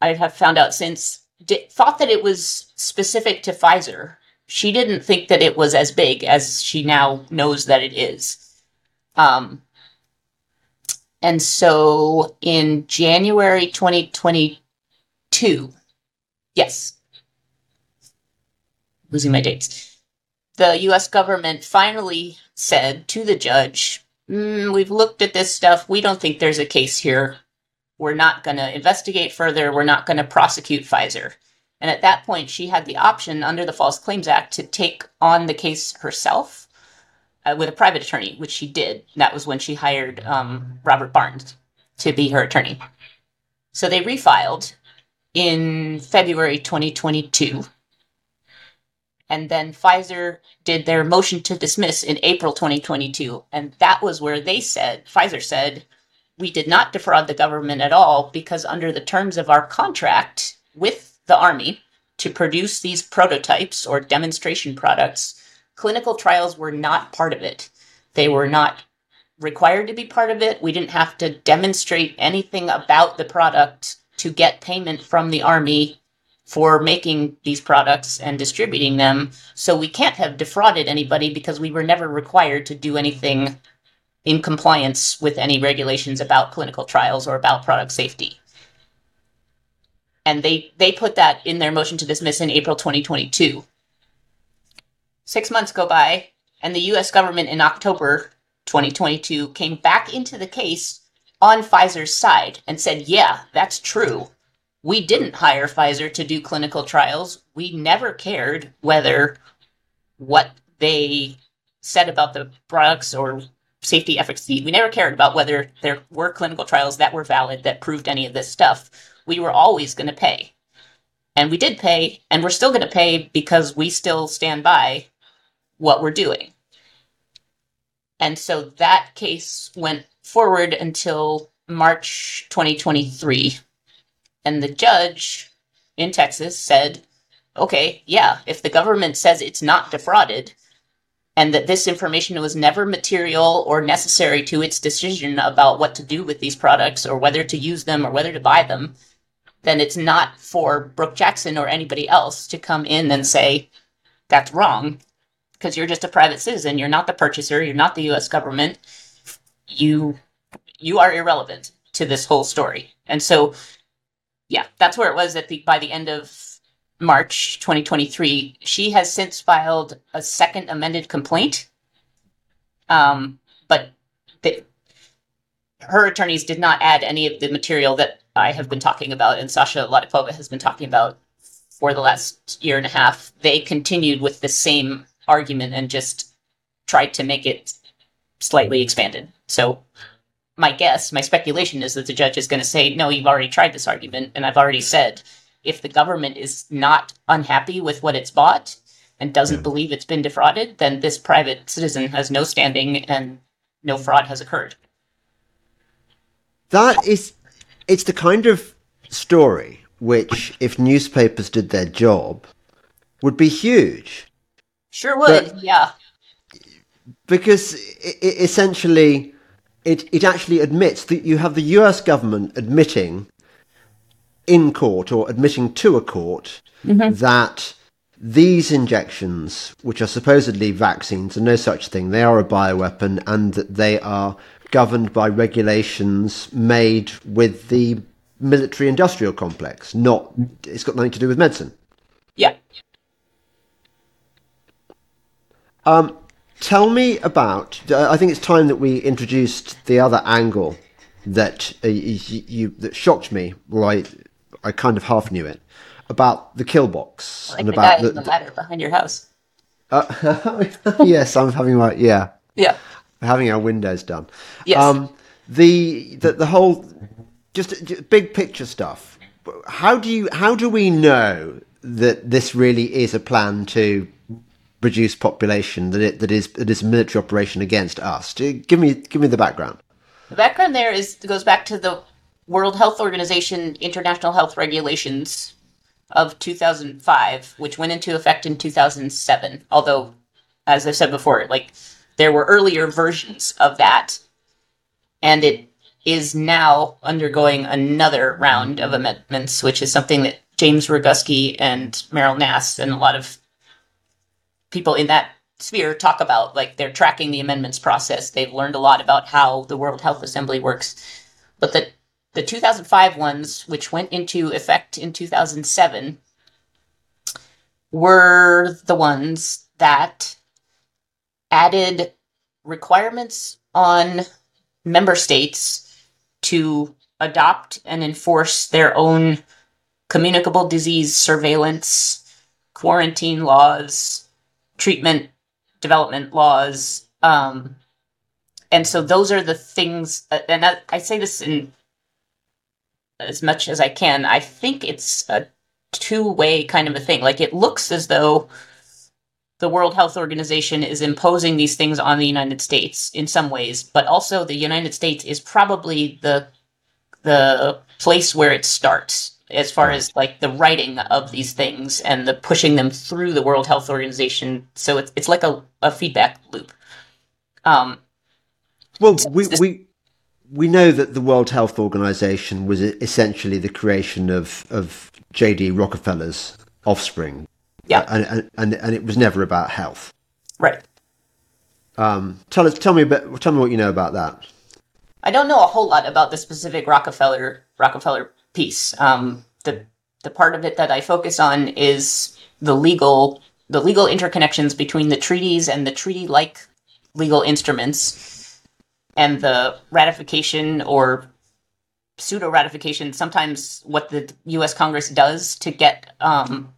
I have found out since, did, thought that it was specific to Pfizer. She didn't think that it was as big as she now knows that it is. Um, and so in January twenty twenty-two, yes, losing my dates, the U S government finally said to the judge, mm, we've looked at this stuff. We don't think there's a case here. We're not going to investigate further. We're not going to prosecute Pfizer. And at that point, she had the option under the False Claims Act to take on the case herself uh, with a private attorney, which she did. And that was when she hired um, Robert Barnes to be her attorney. So they refiled in February twenty twenty-two. And then Pfizer did their motion to dismiss in April twenty twenty-two. And that was where they said, Pfizer said, we did not defraud the government at all because under the terms of our contract with the Army to produce these prototypes or demonstration products, clinical trials were not part of it. They were not required to be part of it. We didn't have to demonstrate anything about the product to get payment from the Army for making these products and distributing them. So we can't have defrauded anybody because we were never required to do anything in compliance with any regulations about clinical trials or about product safety. And they, they put that in their motion to dismiss in April twenty twenty-two. Six months go by, and the U S government in October twenty twenty-two came back into the case on Pfizer's side and said, yeah, that's true. We didn't hire Pfizer to do clinical trials. We never cared whether what they said about the products or safety efficacy. We never cared about whether there were clinical trials that were valid that proved any of this stuff. We were always going to pay. And we did pay, and we're still going to pay because we still stand by what we're doing. And so that case went forward until March twenty twenty-three. And the judge in Texas said, okay, yeah, if the government says it's not defrauded and that this information was never material or necessary to its decision about what to do with these products or whether to use them or whether to buy them, then it's not for Brooke Jackson or anybody else to come in and say, that's wrong, because you're just a private citizen. You're not the purchaser. You're not the U S government. You, you are irrelevant to this whole story. And so, yeah, that's where it was at the, by the end of March twenty twenty-three. She has since filed a second amended complaint. Um, but the, her attorneys did not add any of the material that I have been talking about, and Sasha Latikova has been talking about for the last year and a half. They continued with the same argument and just tried to make it slightly expanded. So my guess, my speculation is that the judge is going to say, no, you've already tried this argument, and I've already said, if the government is not unhappy with what it's bought and doesn't believe it's been defrauded, then this private citizen has no standing and no fraud has occurred. That is... It's the kind of story which, if newspapers did their job, would be huge. Sure would, but, yeah. Because it, it essentially, it, it actually admits that you have the U S government admitting in court or admitting to a court mm-hmm. that these injections, which are supposedly vaccines, are no such thing. They are a bioweapon and that they are governed by regulations made with the military industrial complex, not it's got nothing to do with medicine. Yeah. Um, tell me about, uh, I think it's time that we introduced the other angle that uh, you, you that shocked me, well, I, I kind of half knew it, about the kill box. Like and the about guy the, in the ladder behind your house. Uh, yes, I'm having my, yeah. Yeah. Having our windows done. Yes. Um, the, the the whole just, just big picture stuff. How do you? How do we know that this really is a plan to reduce population? That it that is it is a military operation against us. Do you, give me give me the background. The background there is goes back to the World Health Organization International Health Regulations of two thousand five, which went into effect in two thousand seven. Although, as I said before, like there were earlier versions of that, and it is now undergoing another round of amendments, which is something that James Roguski and Meryl Nass and a lot of people in that sphere talk about. Like they're tracking the amendments process. They've learned a lot about how the World Health Assembly works. But the the two thousand five ones, which went into effect in two thousand seven, were the ones that added requirements on member states to adopt and enforce their own communicable disease surveillance, quarantine laws, treatment development laws. Um, and so those are the things, and I, I say this in as much as I can, I think it's a two-way kind of a thing. Like it looks as though the World Health Organization is imposing these things on the United States in some ways, but also the United States is probably the the place where it starts as far as like the writing of these things and the pushing them through the World Health Organization. So it's it's like a, a feedback loop. Um, well, so we, this- we we know that the World Health Organization was essentially the creation of of J D Rockefeller's offspring. Yeah, and, and and it was never about health, right? Um, tell us, tell me a bit, tell me what you know about that. I don't know a whole lot about the specific Rockefeller Rockefeller piece. Um, the the part of it that I focus on is the legal the legal interconnections between the treaties and the treaty-like legal instruments, and the ratification or pseudo ratification. Sometimes what the U S Congress does to get Um,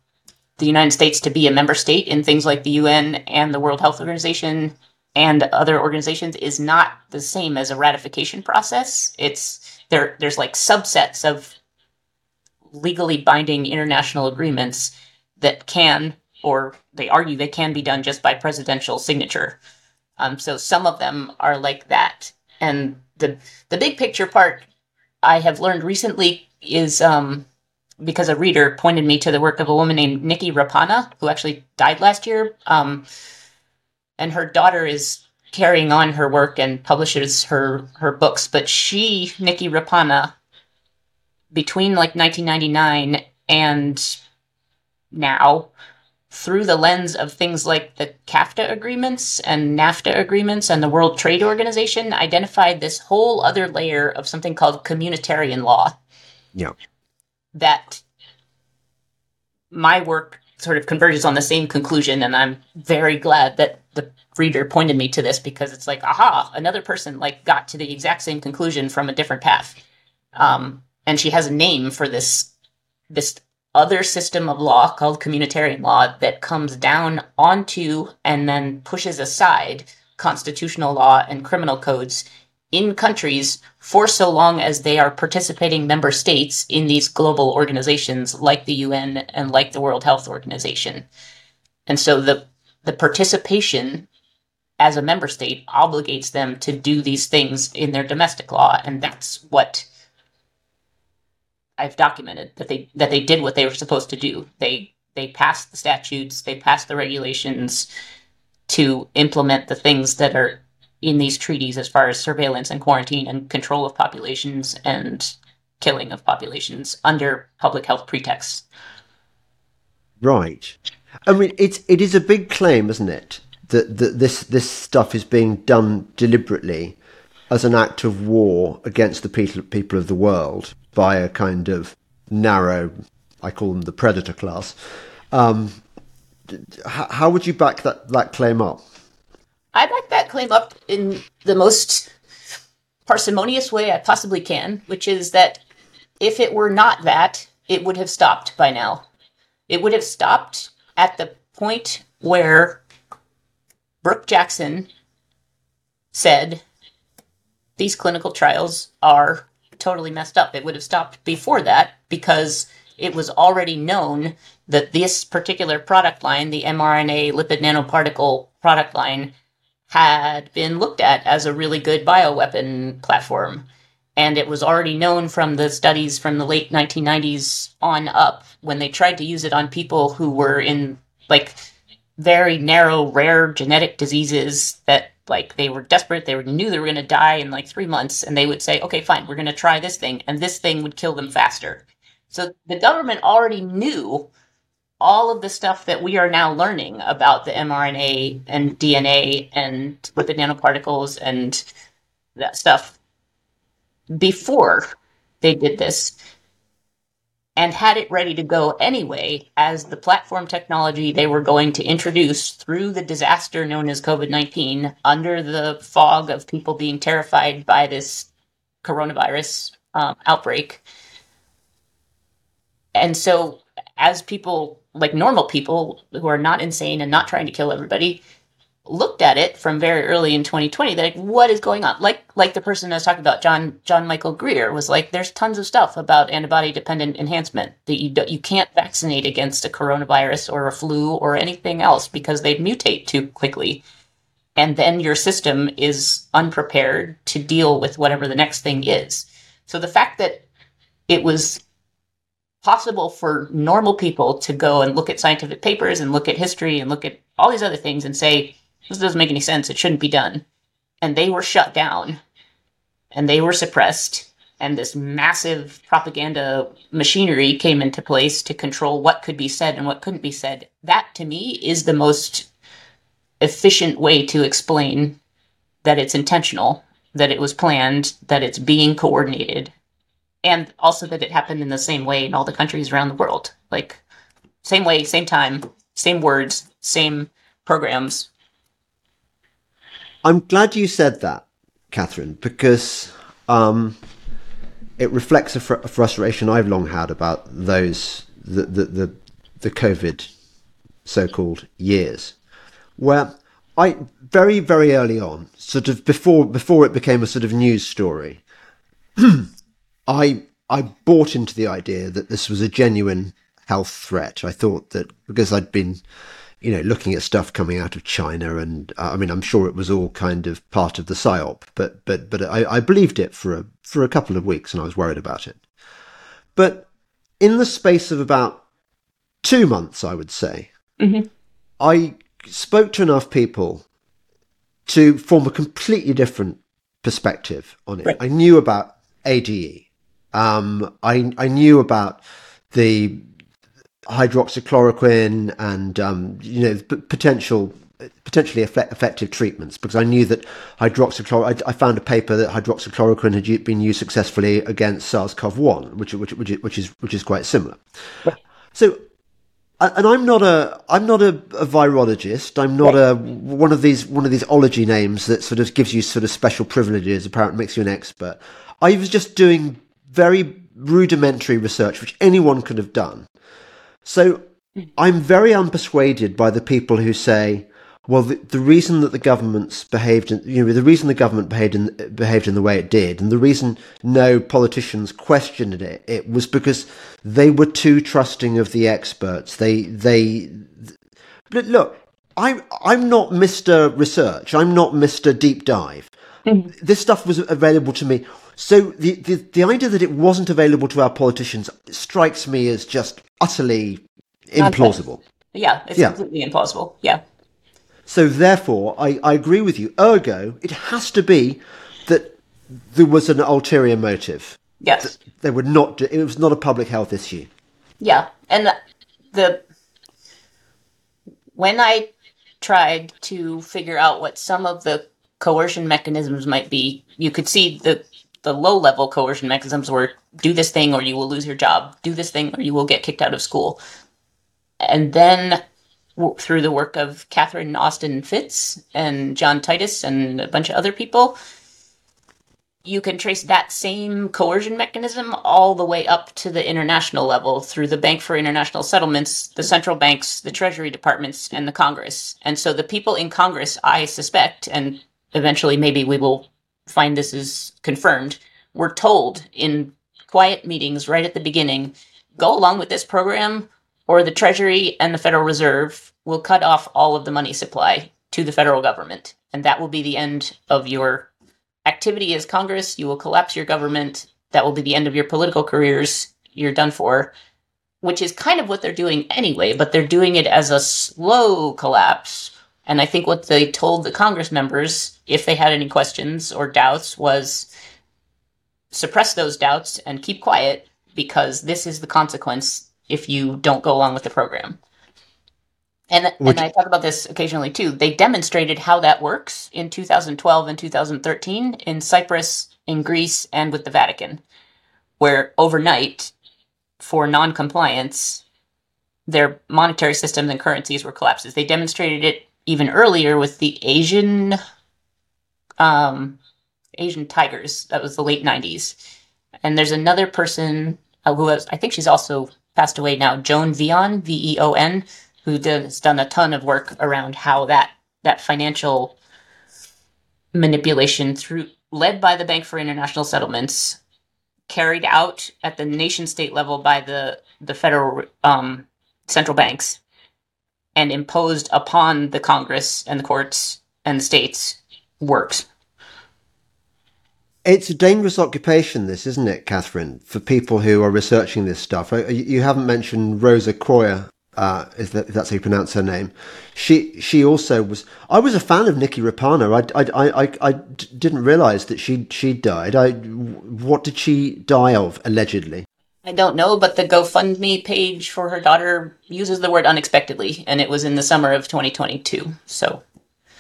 the United States to be a member state in things like the U N and the World Health Organization and other organizations is not the same as a ratification process. It's there. There's like subsets of legally binding international agreements that can, or they argue they can be done just by presidential signature. Um, so some of them are like that. And the the big picture part I have learned recently is um, because a reader pointed me to the work of a woman named Nicky Raapana, who actually died last year. Um, and her daughter is carrying on her work and publishes her, her books. But she, Nicky Raapana, between like nineteen ninety-nine and now, through the lens of things like the CAFTA agreements and NAFTA agreements and the World Trade Organization, identified this whole other layer of something called communitarian law. Yeah. That my work sort of converges on the same conclusion, and I'm very glad that the reader pointed me to this because it's like, aha, another person like got to the exact same conclusion from a different path. Um, and she has a name for this this other system of law called communitarian law that comes down onto and then pushes aside constitutional law and criminal codes in countries for so long as they are participating member states in these global organizations like the U N and like the World Health Organization. And so the the participation as a member state obligates them to do these things in their domestic law. And that's what I've documented, that they that they did what they were supposed to do. They they passed the statutes, they passed the regulations to implement the things that are in these treaties as far as surveillance and quarantine and control of populations and killing of populations under public health pretexts. Right. I mean, it's, it is a big claim, isn't it? That, that this, this stuff is being done deliberately as an act of war against the people, people of the world by a kind of narrow, I call them the predator class. Um, how, how would you back that, that claim up? I back that claim up in the most parsimonious way I possibly can, which is that if it were not that, it would have stopped by now. It would have stopped at the point where Brooke Jackson said, these clinical trials are totally messed up. It would have stopped before that because it was already known that this particular product line, the mRNA lipid nanoparticle product line, had been looked at as a really good bioweapon platform. And it was already known from the studies from the late nineteen nineties on up, when they tried to use it on people who were in, like, very narrow, rare genetic diseases that, like, they were desperate, they were, knew they were going to die in, like, three months, and they would say, okay, fine, we're going to try this thing, and this thing would kill them faster. So the government already knew all of the stuff that we are now learning about the mRNA and D N A and lipid nanoparticles and that stuff before they did this, and had it ready to go anyway as the platform technology they were going to introduce through the disaster known as COVID nineteen, under the fog of people being terrified by this coronavirus um, outbreak. And so as people, like normal people who are not insane and not trying to kill everybody, looked at it from very early in twenty twenty, they're like, what is going on? Like like the person I was talking about, John John Michael Greer, was like, there's tons of stuff about antibody-dependent enhancement that you do, you can't vaccinate against a coronavirus or a flu or anything else because they mutate too quickly. And then your system is unprepared to deal with whatever the next thing is. So the fact that it was possible for normal people to go and look at scientific papers and look at history and look at all these other things and say, this doesn't make any sense, it shouldn't be done. And they were shut down, and they were suppressed, and this massive propaganda machinery came into place to control what could be said and what couldn't be said. That, to me, is the most efficient way to explain that it's intentional, that it was planned, that it's being coordinated, and also that it happened in the same way in all the countries around the world. Like, same way, same time, same words, same programs. I'm glad you said that, Catherine, because um, it reflects a, fr- a frustration I've long had about those, the, the, the, the COVID so-called years, where I very, very early on, sort of before before it became a sort of news story, I I bought into the idea that this was a genuine health threat. I thought that because I'd been, you know, looking at stuff coming out of China, and uh, I mean, I'm sure it was all kind of part of the psyop, but but but I, I believed it for a for a couple of weeks, and I was worried about it. But in the space of about two months, I would say, mm-hmm. I spoke to enough people to form a completely different perspective on it. Right. I knew about A D E. Um, I I knew about the hydroxychloroquine and um, you know potential potentially effect, effective treatments, because I knew that hydroxychloroquine. I, I found a paper that hydroxychloroquine had been used successfully against SARS-C o V one, which which which which is which is quite similar. Right. So, and I'm not a I'm not a, a virologist. I'm not right. a one of these one of these ology names that sort of gives you sort of special privileges. Apparently, makes you an expert. I was just doing very rudimentary research, which anyone could have done. So I'm very unpersuaded by the people who say, well, the, the reason that the government's behaved, in, you know, the reason the government behaved in, behaved in the way it did, and the reason no politicians questioned it, it was because they were too trusting of the experts. They, they, but look, I'm, I'm not Mister Research. I'm not Mister Deep Dive. Mm-hmm. This stuff was available to me. So the, the the idea that it wasn't available to our politicians strikes me as just utterly implausible. Yeah, it's yeah. completely implausible. Yeah. So therefore, I, I agree with you. Ergo, it has to be that there was an ulterior motive. Yes. They would not. Do, it was not a public health issue. Yeah, and the, the when I tried to figure out what some of the coercion mechanisms might be, you could see the. The low-level coercion mechanisms were, do this thing or you will lose your job, do this thing or you will get kicked out of school. And then w- through the work of Catherine Austin Fitz and John Titus and a bunch of other people, you can trace that same coercion mechanism all the way up to the international level through the Bank for International Settlements, the central banks, the Treasury Departments, and the Congress. And so the people in Congress, I suspect, and eventually maybe we will find this is confirmed, were told in quiet meetings right at the beginning, go along with this program or the Treasury and the Federal Reserve will cut off all of the money supply to the federal government. And that will be the end of your activity as Congress. You will collapse your government. That will be the end of your political careers. You're done for, which is kind of what they're doing anyway, but they're doing it as a slow collapse. And I think what they told the Congress members, if they had any questions or doubts, was suppress those doubts and keep quiet, because this is the consequence if you don't go along with the program. And, Which, and I talk about this occasionally, too. They demonstrated how that works in two thousand twelve and two thousand thirteen in Cyprus, in Greece, and with the Vatican, where overnight, for non-compliance, their monetary systems and currencies were collapses. They demonstrated it even earlier with the Asian um, Asian tigers. That was the late nineties. And there's another person who was, I think she's also passed away now, Joan Veon, V E O N, who has done a ton of work around how that that financial manipulation through led by the Bank for International Settlements, carried out at the nation-state level by the, the federal um, central banks, and imposed upon the Congress and the courts and the states, works. It's a dangerous occupation, this, isn't it, Catherine, for people who are researching this stuff? You haven't mentioned Rosa Croyer. Uh, if that's how you pronounce her name, she she also was. I was a fan of Nicky Raapana. I, I, I, I didn't realise that she she died. I what did she die of allegedly? I don't know, but the GoFundMe page for her daughter uses the word unexpectedly, and it was in the summer of twenty twenty-two. So,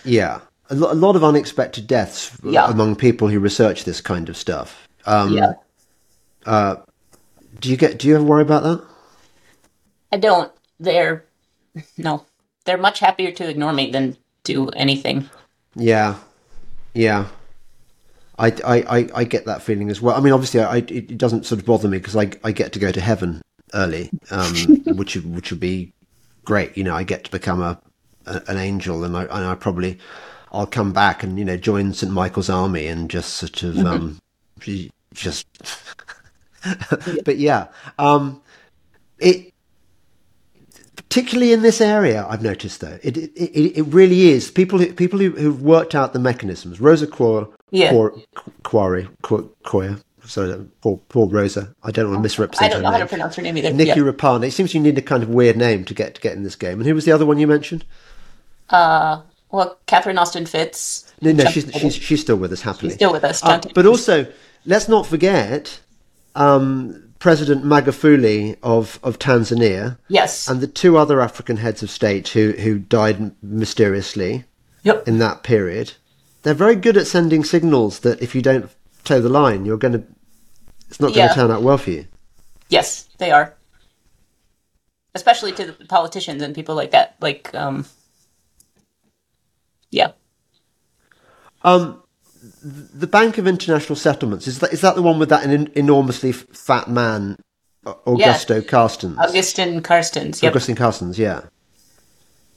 yeah, a, lo- a lot of unexpected deaths yeah. among people who research this kind of stuff. Um, yeah. Uh, do you get? Do you ever worry about that? I don't. They're, no, they're much happier to ignore me than do anything. Yeah, yeah. I, I, I, I get that feeling as well. I mean, obviously, I, it doesn't sort of bother me because I, I get to go to heaven early, um, which which would be great. You know, I get to become a, a an angel, and I and I probably I'll come back and, you know, join Saint Michael's Army and just sort of um, just. But yeah, um, it. Particularly in this area, I've noticed, though, it it, it really is. People who, people who, who've worked out the mechanisms. Rosa Croyer, yeah. Croyer, Croyer, sorry, poor, poor Rosa. I don't want to misrepresent her name. I don't know how to pronounce her name either. Nicky yeah. Raapana. It seems you need a kind of weird name to get to get in this game. And who was the other one you mentioned? Uh, well, Catherine Austin Fitz. No, no, she's, she's, she's still with us, happily. She's still with us. Uh, but also, let's not forget... Um, President Magufuli of, of Tanzania. Yes. And the two other African heads of state who, who died mysteriously yep. in that period. They're very good at sending signals that if you don't toe the line, you're going to, it's not going to yeah. turn out well for you. Yes, they are. Especially to the politicians and people like that. Like, um, yeah. Um, The Bank of International Settlements, is that is that the one with that en- enormously fat man, Augusto yeah. Carstens? Augustin Carstens, yep. Augustin Carstens, yeah.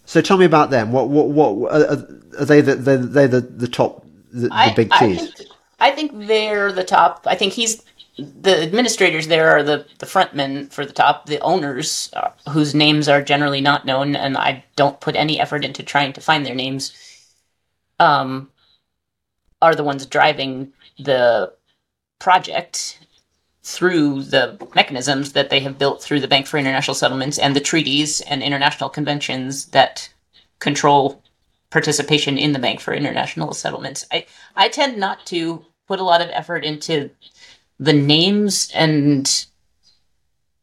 So tell me about them. What what what are, are they? The, they they the the top the, I, the big cheese? I think, I think they're the top. I think he's the administrators. There are the the frontmen for the top. The owners, uh, whose names are generally not known, and I don't put any effort into trying to find their names. Um. Are the ones driving the project through the mechanisms that they have built through the Bank for International Settlements and the treaties and international conventions that control participation in the Bank for International Settlements. I, I tend not to put a lot of effort into the names and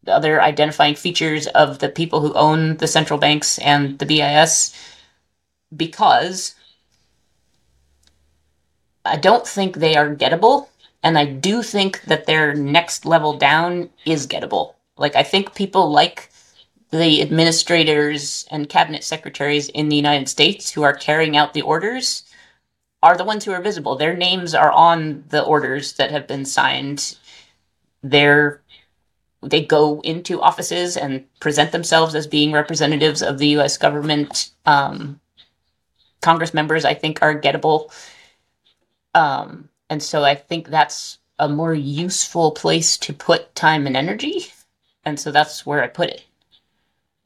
the other identifying features of the people who own the central banks and the B I S because... I don't think they are gettable, and I do think that their next level down is gettable. Like, I think people like the administrators and cabinet secretaries in the United States who are carrying out the orders are the ones who are visible. Their names are on the orders that have been signed. They're, they go into offices and present themselves as being representatives of the U S government. Um, Congress members, I think, are gettable. Um, and so I think that's a more useful place to put time and energy, and so that's where I put it.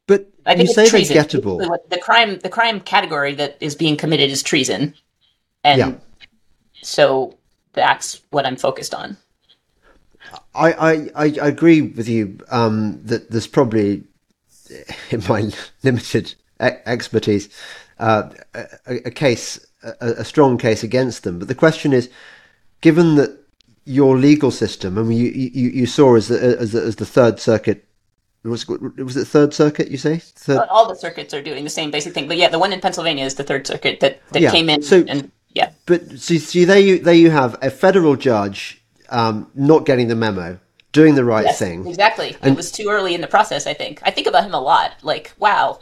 But I think you say treason. Forgettable. The crime, the crime category that is being committed is treason, and yeah. so that's what I'm focused on. I, I, I agree with you um, that there's probably, in my limited expertise, uh, a, a case, a, a strong case against them. But the question is, given that your legal system, I mean, you, you, you saw as the, as the, as the Third Circuit, was, was it Third Circuit, you say? Third? All the circuits are doing the same basic thing. But yeah, the one in Pennsylvania is the Third Circuit that, that yeah. came in. So, and yeah. But see, see there, you, there you have a federal judge um, not getting the memo, doing the right yes, thing. Exactly. And it was too early in the process, I think. I think about him a lot. Like, wow,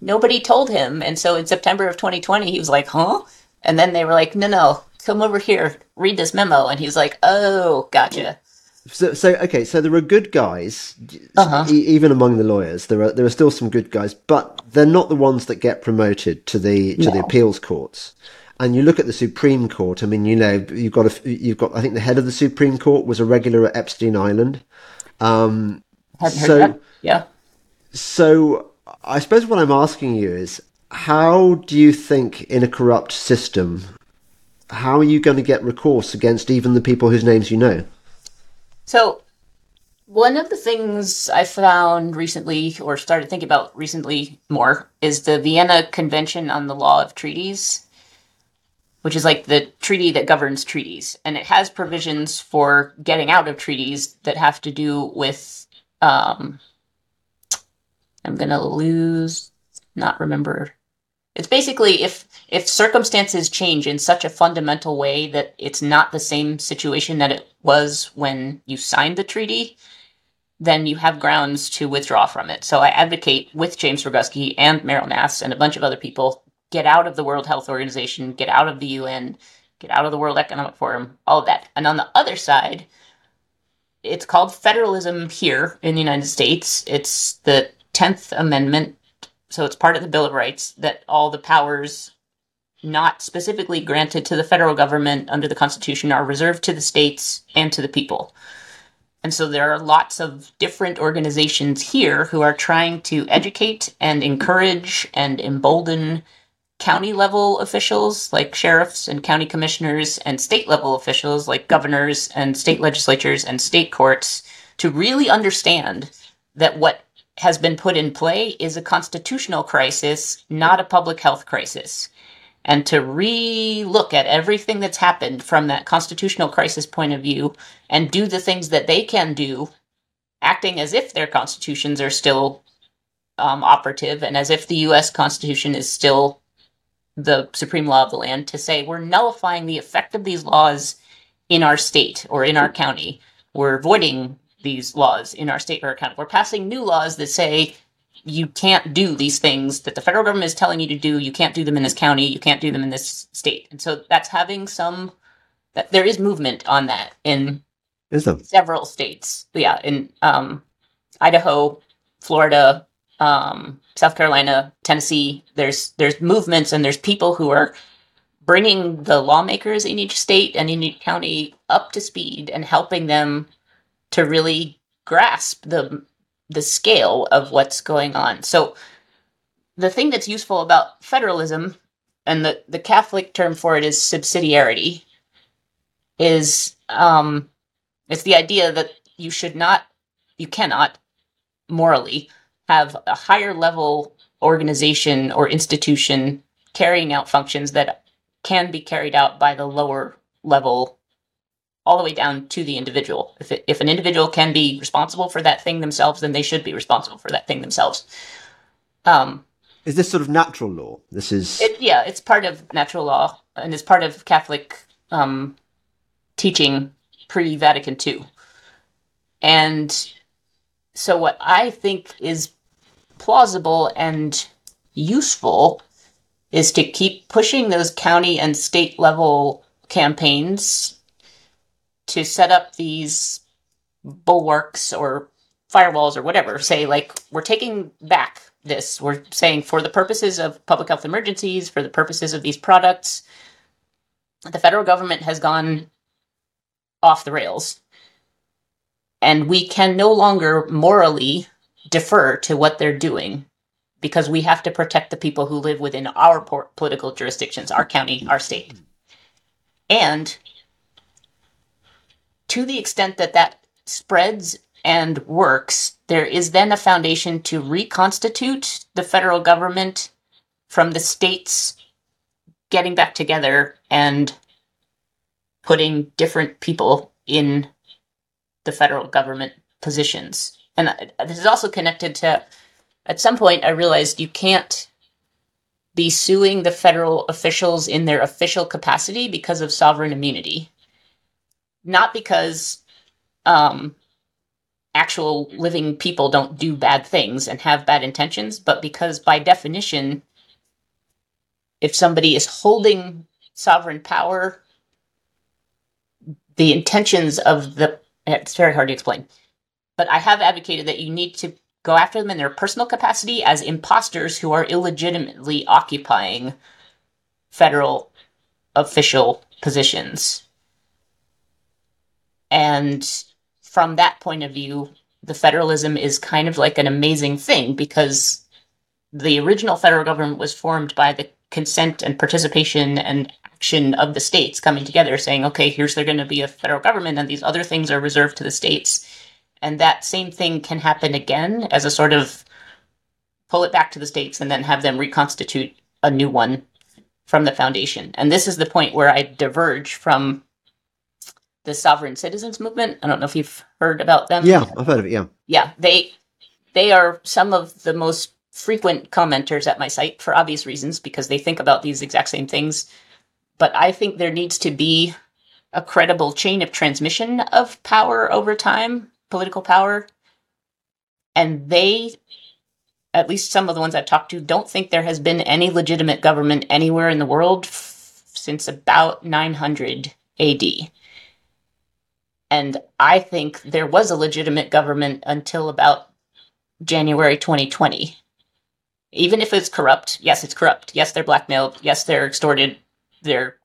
nobody told him. And so in September of twenty twenty, he was like, huh? And then they were like, no, no, come over here, read this memo. And he's like, oh, gotcha. So, so okay, so there are good guys, uh-huh. e- even among the lawyers. There are there are still some good guys, but they're not the ones that get promoted to the to no. the appeals courts. And you look at the Supreme Court. I mean, you know, you've got a, you've got. I think the head of the Supreme Court was a regular at Epstein Island. Um, Haven't so, heard that. Yeah. So, I suppose what I'm asking you is, how do you think in a corrupt system, how are you going to get recourse against even the people whose names you know? So, one of the things I found recently, or started thinking about recently more, is the Vienna Convention on the Law of Treaties, which is like the treaty that governs treaties. And it has provisions for getting out of treaties that have to do with, um, I'm going to lose, not remember. It's basically if, if circumstances change in such a fundamental way that it's not the same situation that it was when you signed the treaty, then you have grounds to withdraw from it. So I advocate with James Roguski and Meryl Nass and a bunch of other people, get out of the World Health Organization, get out of the U N, get out of the World Economic Forum, all of that. And on the other side, it's called federalism here in the United States. It's the tenth Amendment, so it's part of the Bill of Rights, that all the powers not specifically granted to the federal government under the Constitution are reserved to the states and to the people. And so there are lots of different organizations here who are trying to educate and encourage and embolden county level officials like sheriffs and county commissioners and state level officials like governors and state legislatures and state courts to really understand that what has been put in play is a constitutional crisis, not a public health crisis, and to re-look at everything that's happened from that constitutional crisis point of view and do the things that they can do, acting as if their constitutions are still um, operative and as if the U S Constitution is still the supreme law of the land, to say we're nullifying the effect of these laws in our state or in our county. We're avoiding these laws in our state or our county. We're passing new laws that say you can't do these things that the federal government is telling you to do. You can't do them in this county. You can't do them in this state. And so that's having some, that there is movement on that in is there? several states. Yeah. In um, Idaho, Florida, Um, South Carolina, Tennessee, there's there's movements and there's people who are bringing the lawmakers in each state and in each county up to speed and helping them to really grasp the the scale of what's going on. So the thing that's useful about federalism, and the, the Catholic term for it is subsidiarity, is um, it's the idea that you should not, you cannot morally have a higher level organization or institution carrying out functions that can be carried out by the lower level all the way down to the individual. If it, if an individual can be responsible for that thing themselves, then they should be responsible for that thing themselves. Um, is this sort of natural law? This is it, yeah, it's part of natural law and it's part of Catholic um, teaching pre-Vatican two. And so what I think is plausible and useful is to keep pushing those county and state level campaigns to set up these bulwarks or firewalls or whatever. Say, like, we're taking back this. We're saying for the purposes of public health emergencies, for the purposes of these products, the federal government has gone off the rails. And we can no longer morally defer to what they're doing because we have to protect the people who live within our po- political jurisdictions, our county, our state. And to the extent that that spreads and works, there is then a foundation to reconstitute the federal government from the states getting back together and putting different people in the federal government positions. And this is also connected to, at some point I realized you can't be suing the federal officials in their official capacity because of sovereign immunity. Not because um, actual living people don't do bad things and have bad intentions, but because by definition, if somebody is holding sovereign power, the intentions of the, it's very hard to explain, but I have advocated that you need to go after them in their personal capacity as imposters who are illegitimately occupying federal official positions. And from that point of view, the federalism is kind of like an amazing thing because the original federal government was formed by the consent and participation and action of the states coming together saying, okay, here's there going to be a federal government and these other things are reserved to the states. And that same thing can happen again as a sort of pull it back to the states and then have them reconstitute a new one from the foundation. And this is the point where I diverge from the sovereign citizens movement. I don't know if you've heard about them. Yeah, I've heard of it, yeah. Yeah, they, they are some of the most frequent commenters at my site for obvious reasons because they think about these exact same things. But I think there needs to be a credible chain of transmission of power over time, political power, and they, at least some of the ones I've talked to, don't think there has been any legitimate government anywhere in the world f- since about nine hundred A D. And I think there was a legitimate government until about January twenty twenty. Even if it's corrupt, yes, it's corrupt. Yes, they're blackmailed. Yes, they're extorted. They're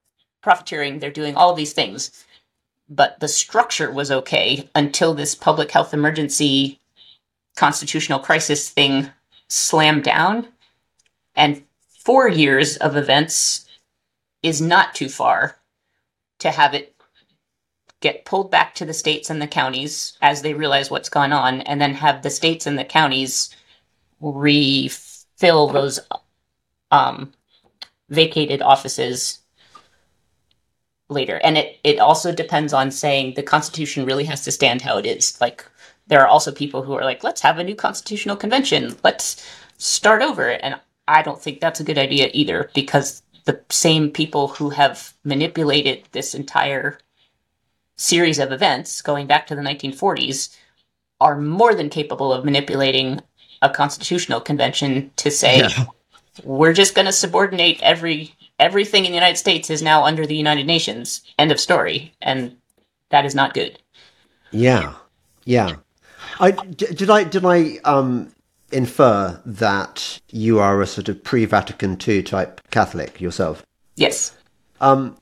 profiteering. They're doing all these things. But the structure was okay until this public health emergency constitutional crisis thing slammed down. And four years of events is not too far to have it get pulled back to the states and the counties as they realize what's gone on, and then have the states and the counties refill those um, vacated offices later. And it, it also depends on saying the Constitution really has to stand how it is. Like, there are also people who are like, let's have a new constitutional convention. Let's start over. And I don't think that's a good idea either, because the same people who have manipulated this entire series of events going back to the nineteen forties are more than capable of manipulating a constitutional convention to say, yeah, we're just going to subordinate every... Everything in the United States is now under the United Nations. End of story. And that is not good. Yeah. Yeah. I, d- did I did I um, infer that you are a sort of pre-Vatican Two type Catholic yourself? Yes. Um,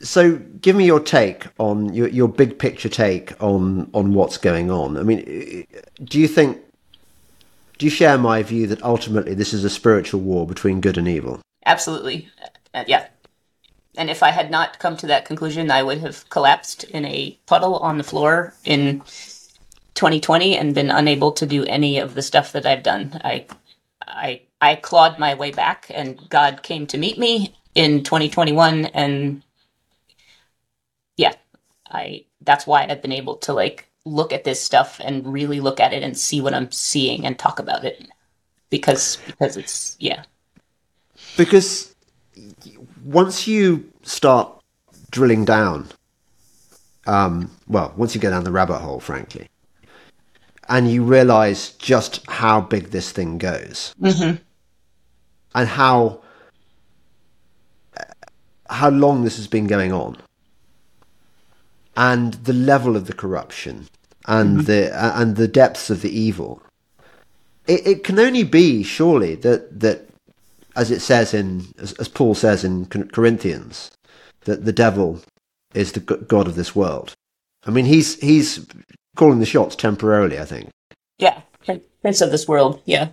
so give me your take on, your, your big picture take on, on what's going on. I mean, do you think, do you share my view that ultimately this is a spiritual war between good and evil? Absolutely. Uh, yeah. And if I had not come to that conclusion, I would have collapsed in a puddle on the floor in twenty twenty and been unable to do any of the stuff that I've done. I I, I clawed my way back, and God came to meet me in twenty twenty-one. And yeah, I that's why I've been able to like look at this stuff and really look at it and see what I'm seeing and talk about it. Because because it's, yeah. Because once you start drilling down, um, well, once you go down the rabbit hole, frankly, and you realize just how big this thing goes, mm-hmm. and how how long this has been going on, and the level of the corruption, and mm-hmm. the uh, and the depths of the evil, it, it can only be surely that that. As it says in, as Paul says in Corinthians, that the devil is the god of this world. I mean, he's he's calling the shots temporarily, I think. Yeah, prince of this world, yeah.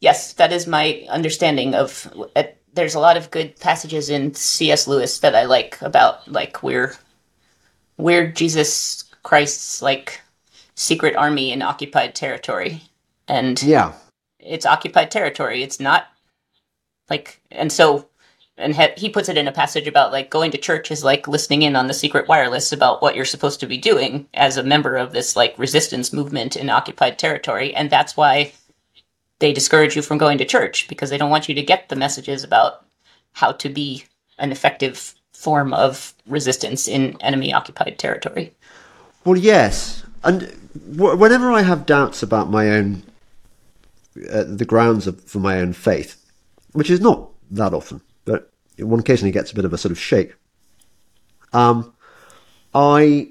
Yes, that is my understanding of... Uh, there's a lot of good passages in C S Lewis that I like about, like, we're, we're Jesus Christ's, like, secret army in occupied territory. And yeah, it's occupied territory. It's not, like... And so... And he puts it in a passage about, like, going to church is like listening in on the secret wireless about what you're supposed to be doing as a member of this, like, resistance movement in occupied territory. And that's why they discourage you from going to church, because they don't want you to get the messages about how to be an effective form of resistance in enemy occupied territory. Well, yes. And whenever I have doubts about my own, uh, the grounds of, for my own faith, which is not that often, but one occasionally gets a bit of a sort of shake. Um, I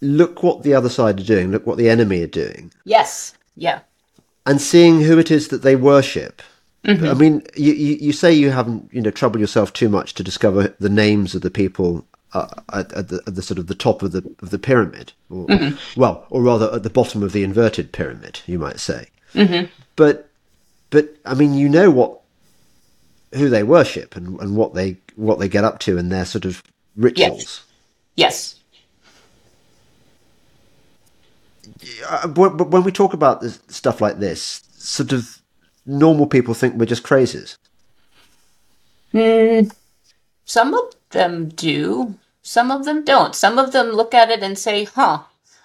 look what the other side are doing, look what the enemy are doing. Yes, yeah. And seeing who it is that they worship. Mm-hmm. I mean, you, you, you say you haven't, you know, troubled yourself too much to discover the names of the people uh, at, at, the, at the sort of the top of the of the pyramid, or, mm-hmm. well, or rather at the bottom of the inverted pyramid, you might say. Mm-hmm. But, but I mean, you know what. Who they worship and, and what they what they get up to in their sort of rituals. Yes. yes. But when we talk about this, stuff like this, sort of normal people think we're just crazies. Mm, some of them do. Some of them don't. Some of them look at it and say, huh,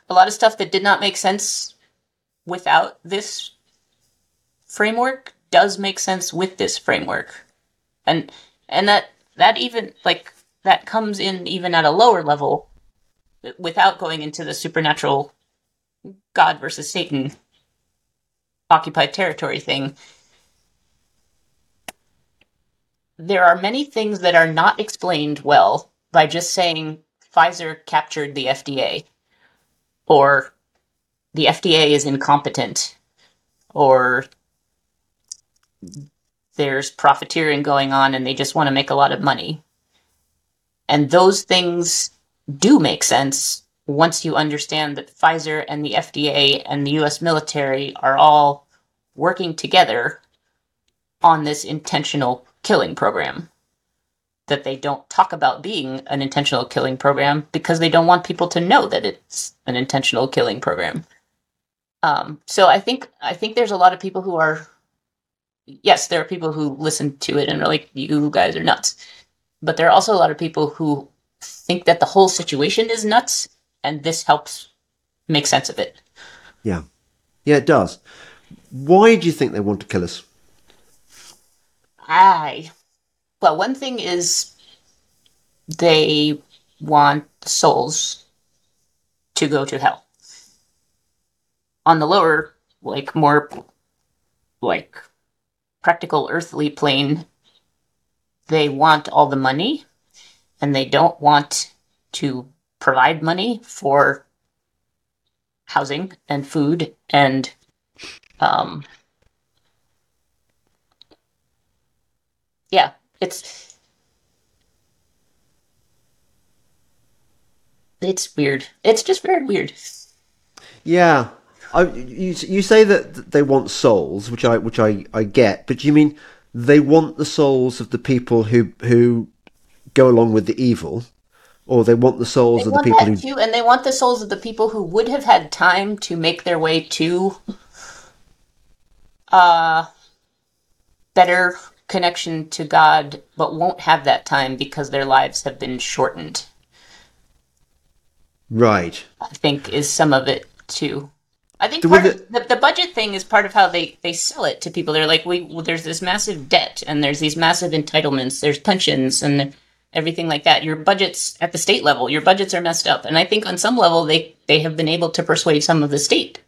a lot of stuff that did not make sense without this framework does make sense with this framework. And and that that even, like, that comes in even at a lower level without going into the supernatural God versus Satan occupied territory thing. There are many things that are not explained well by just saying Pfizer captured the F D A, or the F D A is incompetent, or there's profiteering going on and they just want to make a lot of money. And those things do make sense once you understand that Pfizer and the F D A and the U S military are all working together on this intentional killing program. That they don't talk about being an intentional killing program because they don't want people to know that it's an intentional killing program. Um, so I think I think there's a lot of people who are... Yes, there are people who listen to it and are like, you guys are nuts. But there are also a lot of people who think that the whole situation is nuts, and this helps make sense of it. Yeah. Yeah, it does. Why do you think they want to kill us? I... Well, one thing is they want souls to go to hell. On the lower, like, more, like... practical earthly plane, they want all the money, and they don't want to provide money for housing and food and um yeah it's it's weird. It's just very weird. Yeah. I, you, you say that they want souls, which I which I, I get, but you mean they want the souls of the people who who go along with the evil, or they want the souls they of the people who too, and they want the souls of the people who would have had time to make their way to uh better connection to God, but won't have that time because their lives have been shortened. Right, I think is some of it too. I think part of the, the budget thing is part of how they, they sell it to people. They're like, we well, there's this massive debt, and there's these massive entitlements, there's pensions, and everything like that. Your budgets at the state level, your budgets are messed up. And I think on some level, they, they have been able to persuade some of the state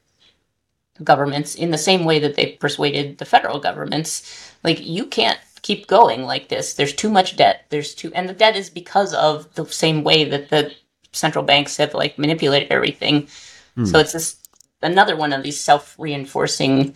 governments in the same way that they persuaded the federal governments. Like, you can't keep going like this. There's too much debt. There's too, and the debt is because of the same way that the central banks have, like, manipulated everything. Mm. So it's this... another one of these self-reinforcing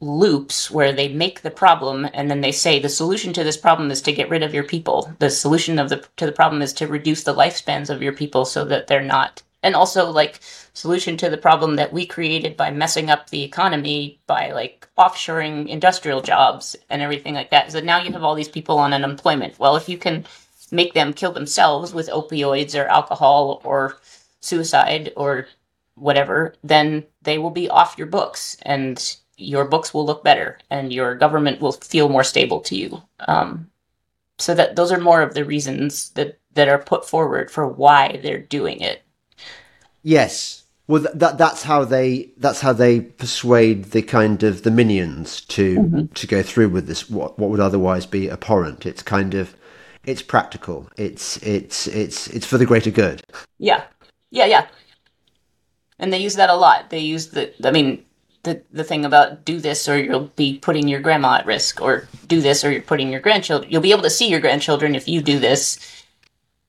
loops where they make the problem and then they say the solution to this problem is to get rid of your people. The solution of the to the problem is to reduce the lifespans of your people so that they're not. And also, like, solution to the problem that we created by messing up the economy by, like, offshoring industrial jobs and everything like that. So now you have all these people on unemployment. Well, if you can make them kill themselves with opioids or alcohol or suicide or whatever, then they will be off your books and your books will look better and your government will feel more stable to you. Um, so that those are more of the reasons that, that are put forward for why they're doing it. Yes, well, th- that that's how they that's how they persuade the kind of the minions to mm-hmm. to go through with this. What what would otherwise be abhorrent. It's kind of it's practical. It's it's it's it's for the greater good. Yeah, yeah, yeah. And they use that a lot. They use the I mean the the thing about do this or you'll be putting your grandma at risk, or do this or you're putting your grandchildren. You'll be able to see your grandchildren if you do this.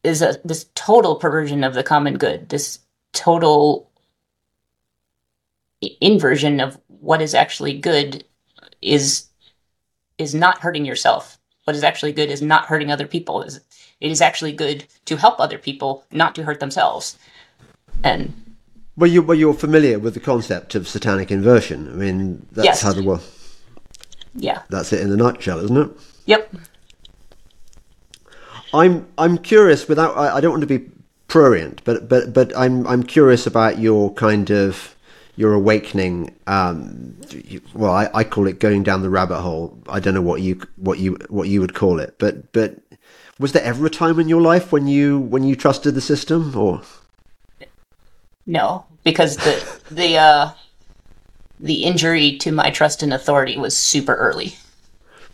Is a this total perversion of the common good. This total inversion of what is actually good is is not hurting yourself. What is actually good is not hurting other people. It is actually good to help other people, not to hurt themselves. And well, you well, you're familiar with the concept of satanic inversion. I mean, that's yes. how the world. Yeah, that's it in a nutshell, isn't it? Yep. I'm I'm curious. Without, I, I don't want to be prurient, but but but I'm I'm curious about your kind of your awakening. Um, you, well, I, I call it going down the rabbit hole. I don't know what you what you what you would call it, but but was there ever a time in your life when you when you trusted the system, or no? Because the the uh, the injury to my trust in authority was super early.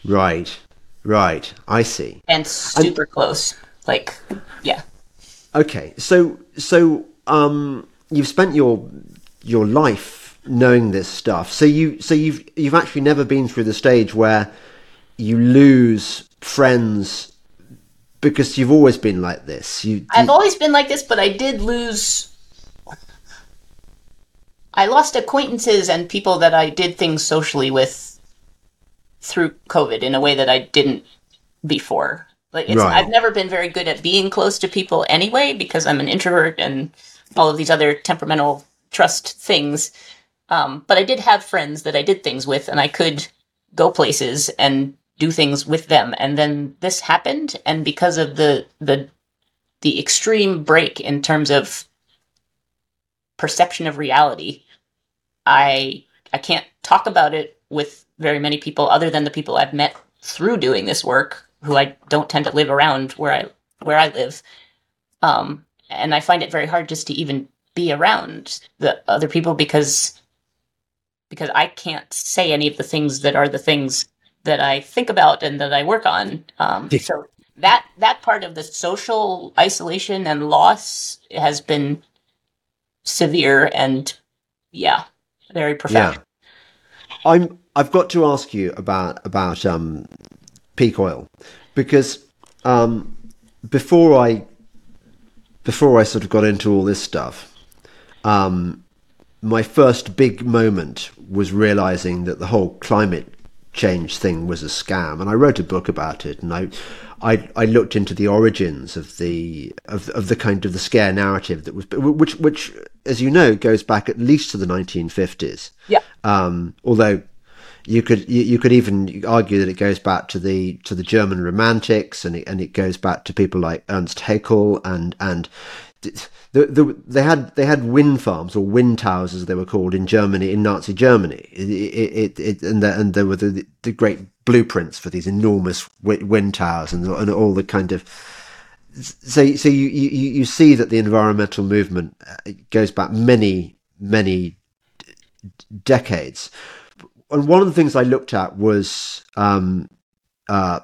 Right, right. I see. And super and, close. Like, yeah. Okay, so so um, you've spent your your life knowing this stuff. So you so you've you've actually never been through the stage where you lose friends because you've always been like this. You, I've you... always been like this, but I did lose. I lost acquaintances and people that I did things socially with through COVID in a way that I didn't before. Like it's, right. I've never been very good at being close to people anyway, because I'm an introvert and all of these other temperamental trust things. Um, but I did have friends that I did things with, and I could go places and do things with them. And then this happened, and because of the the the extreme break in terms of perception of reality, I I can't talk about it with very many people other than the people I've met through doing this work, who I don't tend to live around where I where I live. Um, and I find it very hard just to even be around the other people because because I can't say any of the things that are the things that I think about and that I work on. Um, so that that part of the social isolation and loss has been severe and, yeah, very profound. Yeah. I'm, I've got to ask you about... about um... peak oil, because um, before I before I sort of got into all this stuff, um, my first big moment was realizing that the whole climate change thing was a scam, and I wrote a book about it, and I I, I looked into the origins of the of, of the kind of the scare narrative that was which which as you know goes back at least to the nineteen fifties. Yeah. Um, although. You could you, you could even argue that it goes back to the to the German Romantics, and it, and it goes back to people like Ernst Haeckel, and and the, the, they had they had wind farms, or wind towers as they were called, in Germany, in Nazi Germany. It, it, it, and, the, and there were the, the great blueprints for these enormous wind towers and and all the kind of. So so you, you, you see that the environmental movement goes back many many decades. And one of the things I looked at was um, uh,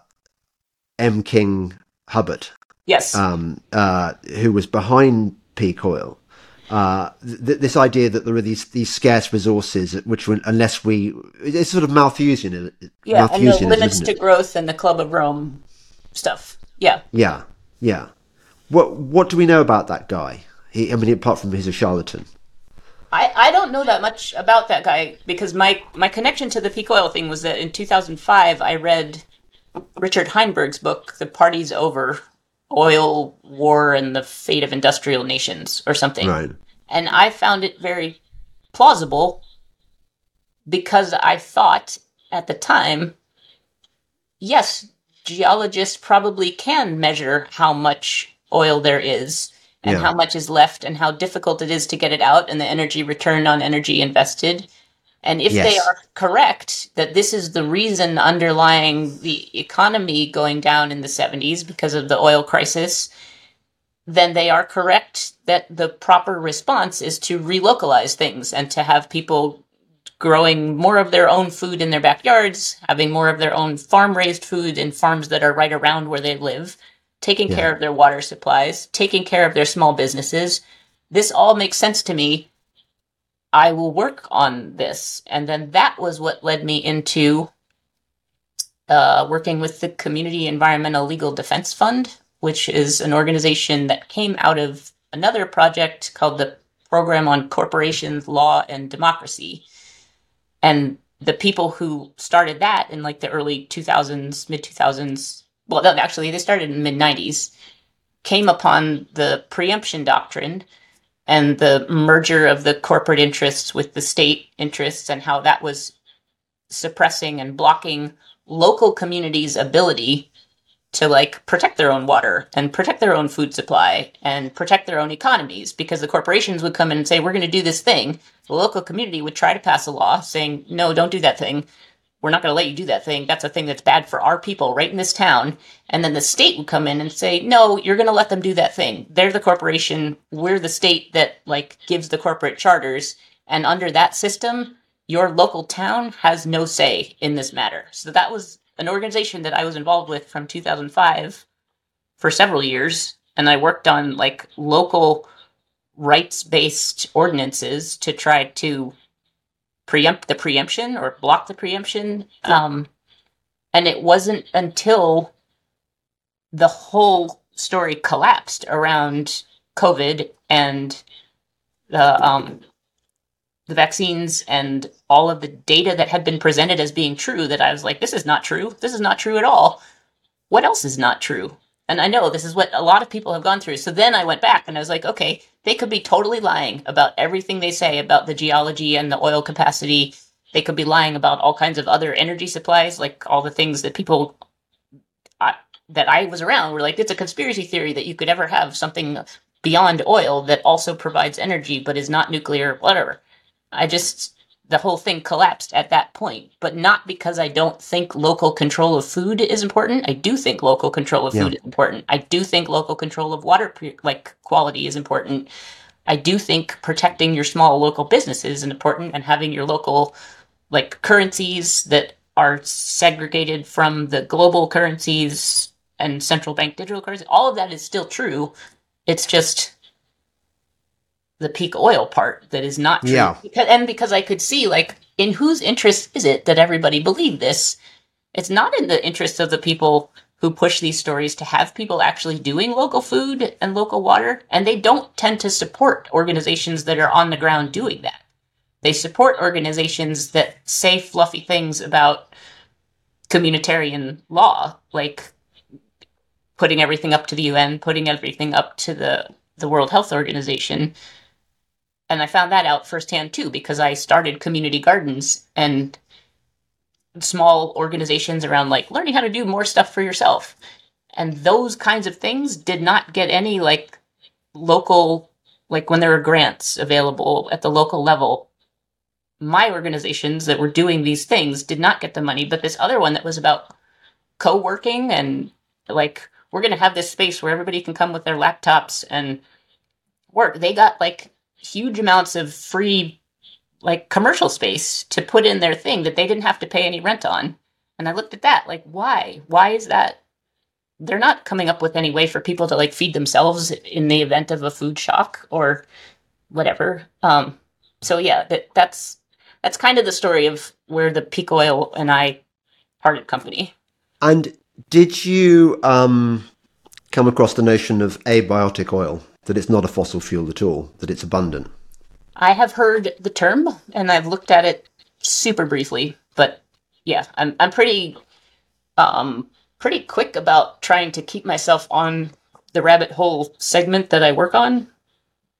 M. King Hubbard, yes, um, uh, who was behind peak oil. Uh, th- this idea that there are these these scarce resources, which when, unless we, it's sort of Malthusian. Yeah, and the limits to growth and the Club of Rome stuff. Yeah, yeah, yeah. What what do we know about that guy? He, I mean, apart from he's a charlatan. I, I don't know that much about that guy because my, my connection to the peak oil thing was that in two thousand five, I read Richard Heinberg's book, The Party's Over, Oil, War, and the Fate of Industrial Nations or something. Right. And I found it very plausible because I thought at the time, yes, geologists probably can measure how much oil there is and yeah. how much is left and how difficult it is to get it out and the energy return on energy invested. And if yes. they are correct that this is the reason underlying the economy going down in the seventies because of the oil crisis, then they are correct that the proper response is to relocalize things and to have people growing more of their own food in their backyards, having more of their own farm-raised food in farms that are right around where they live, taking yeah. care of their water supplies, taking care of their small businesses. This all makes sense to me. I will work on this. And then that was what led me into uh, working with the Community Environmental Legal Defense Fund, which is an organization that came out of another project called the Program on Corporations, Law, and Democracy. And the people who started that in like the early two thousands, mid two thousands, well, actually they started in the mid nineties, came upon the preemption doctrine and the merger of the corporate interests with the state interests and how that was suppressing and blocking local communities' ability to like protect their own water and protect their own food supply and protect their own economies because the corporations would come in and say, we're going to do this thing. The local community would try to pass a law saying, no, don't do that thing. We're not going to let you do that thing. That's a thing that's bad for our people right in this town. And then the state would come in and say, no, you're going to let them do that thing. They're the corporation. We're the state that like gives the corporate charters. And under that system, your local town has no say in this matter. So that was an organization that I was involved with from two thousand five for several years. And I worked on like local rights-based ordinances to try to preempt the preemption or block the preemption. Um, and it wasn't until the whole story collapsed around COVID and the, um, the vaccines and all of the data that had been presented as being true that I was like, this is not true. This is not true at all. What else is not true? And I know this is what a lot of people have gone through. So then I went back and I was like, okay, they could be totally lying about everything they say about the geology and the oil capacity. They could be lying about all kinds of other energy supplies, like all the things that people I, that I was around were like, it's a conspiracy theory that you could ever have something beyond oil that also provides energy but is not nuclear, whatever. I just, the whole thing collapsed at that point, but not because I don't think local control of food is important. I do think local control of yeah. food is important. I do think local control of water pre- like quality is important. I do think protecting your small local businesses is important and having your local like currencies that are segregated from the global currencies and central bank digital currency. All of that is still true. It's just the peak oil part that is not true. Yeah. Because, and because I could see, like, in whose interest is it that everybody believed this? It's not in the interest of the people who push these stories to have people actually doing local food and local water, and they don't tend to support organizations that are on the ground doing that. They support organizations that say fluffy things about communitarian law, like putting everything up to the U N, putting everything up to the, the World Health Organization. And I found that out firsthand, too, because I started community gardens and small organizations around, like, learning how to do more stuff for yourself. And those kinds of things did not get any, like, local, like, when there were grants available at the local level. My organizations that were doing these things did not get the money, but this other one that was about co-working and, like, we're going to have this space where everybody can come with their laptops and work. They got, like, huge amounts of free, like, commercial space to put in their thing that they didn't have to pay any rent on. And I looked at that, like, why? Why is that? They're not coming up with any way for people to, like, feed themselves in the event of a food shock or whatever. Um, so, yeah, that that's that's kind of the story of where the peak oil and I parted company. And did you um, come across the notion of abiotic oil? That it's not a fossil fuel at all, that it's abundant. I have heard the term, and I've looked at it super briefly, but yeah, I'm I'm pretty um pretty quick about trying to keep myself on the rabbit hole segment that I work on,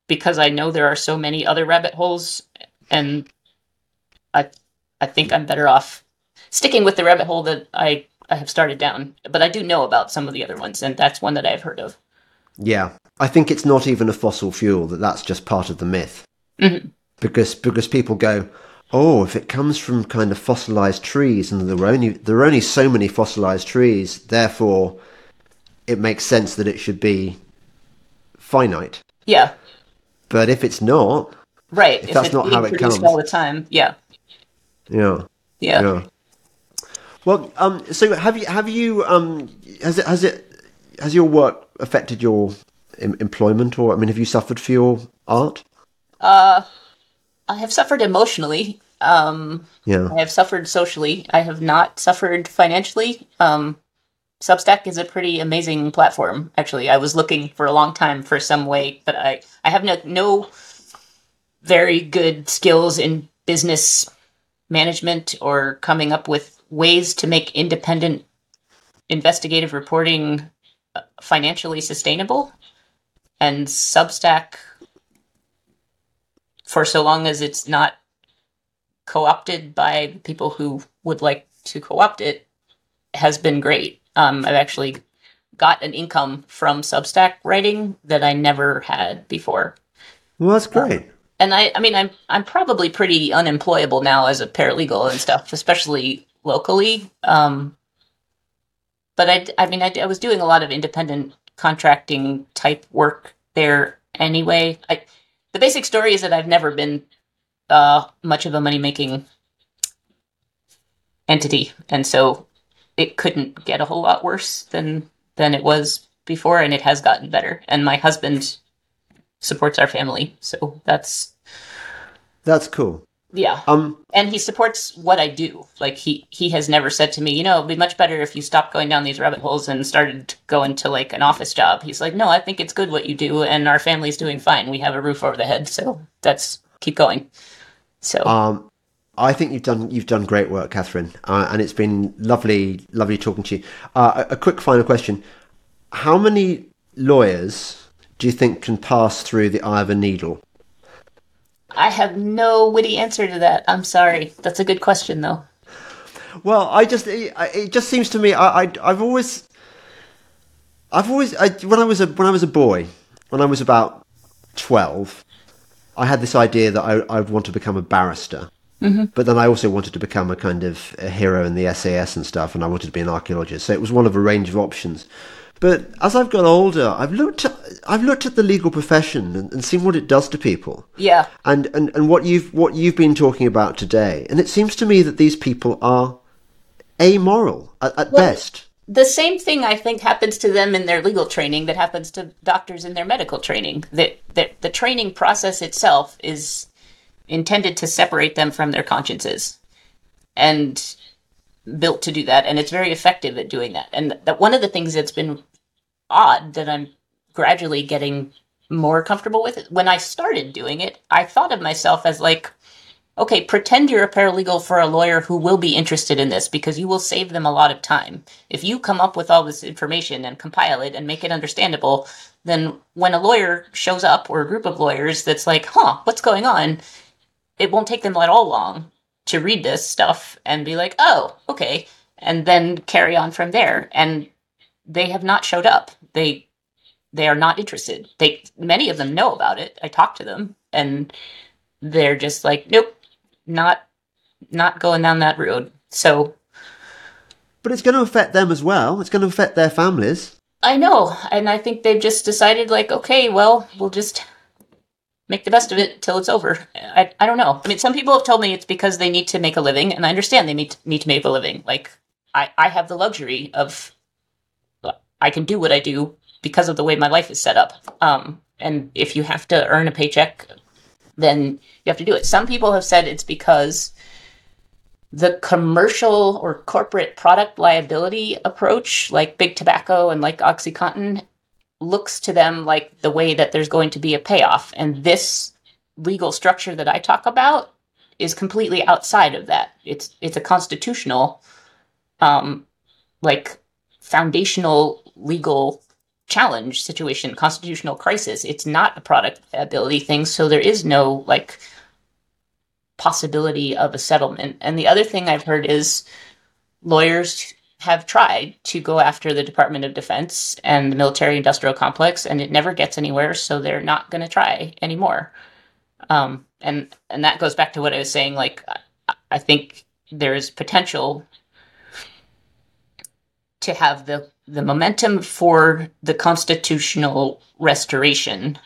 because I know there are so many other rabbit holes, and I I think I'm better off sticking with the rabbit hole that I, I have started down. But I do know about some of the other ones, and that's one that I've heard of. Yeah. I think it's not even a fossil fuel, that that's just part of the myth. Mm-hmm. Because because people go, oh, if it comes from kind of fossilized trees, and there are only there are only so many fossilized trees, therefore it makes sense that it should be finite. Yeah. But if it's not, right, if, if that's not how it comes all the time, yeah, yeah, yeah. yeah. Well, um, so have you have you um has it has it has your work affected your em- employment, or I mean, have you suffered for your art? Uh, I have suffered emotionally. Um, yeah. I have suffered socially. I have not suffered financially. Um, Substack is a pretty amazing platform, actually. I was looking for a long time for some way, but I, I have no, no very good skills in business management or coming up with ways to make independent investigative reporting financially sustainable. And Substack, for so long as it's not co-opted by the people who would like to co-opt it, has been great. Um, I've actually got an income from Substack writing that I never had before. Well, that's great. Um, and I, I mean, I'm I'm probably pretty unemployable now as a paralegal and stuff, especially locally. Um, but I, I mean, I, I was doing a lot of independent contracting type work there anyway. I, the basic story is that I've never been uh, much of a money-making entity, and so it couldn't get a whole lot worse than than it was before, and it has gotten better. And my husband supports our family, so that's that's cool. Yeah, um, and he supports what I do. Like he he has never said to me, you know, it'd be much better if you stopped going down these rabbit holes and started going to like an office job. He's like, no, I think it's good what you do, and our family's doing fine. We have a roof over the head, so that's keep going. So. Um. I think you've done you've done great work, Catherine, uh, and it's been lovely, lovely talking to you. Uh, a, a quick final question: how many lawyers do you think can pass through the eye of a needle? I have no witty answer to that. I'm sorry. That's a good question, though. Well, I just it, it just seems to me I, I I've always I've always I, when I was a when I was a boy when I was about twelve, I had this idea that I I'd want to become a barrister. Mm-hmm. But then I also wanted to become a kind of a hero in the S A S and stuff, and I wanted to be an archaeologist. So it was one of a range of options. But as I've got older, I've looked at, I've looked at the legal profession and, and seen what it does to people. Yeah. And, and and what you've what you've been talking about today, and it seems to me that these people are amoral at, at well, best. The same thing I think happens to them in their legal training that happens to doctors in their medical training. That the, the training process itself is intended to separate them from their consciences and built to do that. And it's very effective at doing that. And that one of the things that's been odd that I'm gradually getting more comfortable with it. When I started doing it, I thought of myself as like, okay, pretend you're a paralegal for a lawyer who will be interested in this, because you will save them a lot of time. If you come up with all this information and compile it and make it understandable, then when a lawyer shows up or a group of lawyers that's like, huh, what's going on? It won't take them at all long to read this stuff and be like, oh, okay, and then carry on from there. And they have not showed up. They they are not interested. They many of them know about it. I talk to them, and they're just like, nope, not not going down that road. So, but it's going to affect them as well. It's going to affect their families. I know, and I think they've just decided, like, okay, well, we'll just make the best of it till it's over. I I don't know. I mean, some people have told me it's because they need to make a living, and I understand they need to, need to make a living. Like, I, I have the luxury of, I can do what I do because of the way my life is set up. Um, and if you have to earn a paycheck, then you have to do it. Some people have said it's because the commercial or corporate product liability approach, like big tobacco and like OxyContin, looks to them like the way that there's going to be a payoff. And this legal structure that I talk about is completely outside of that. It's it's a constitutional, um, like foundational legal challenge situation, constitutional crisis. It's not a product liability thing. So there is no like possibility of a settlement. And the other thing I've heard is lawyers have tried to go after the Department of Defense and the military industrial complex, and it never gets anywhere. So they're not going to try anymore. Um, and, and that goes back to what I was saying. Like, I think there is potential to have the, the momentum for the constitutional restoration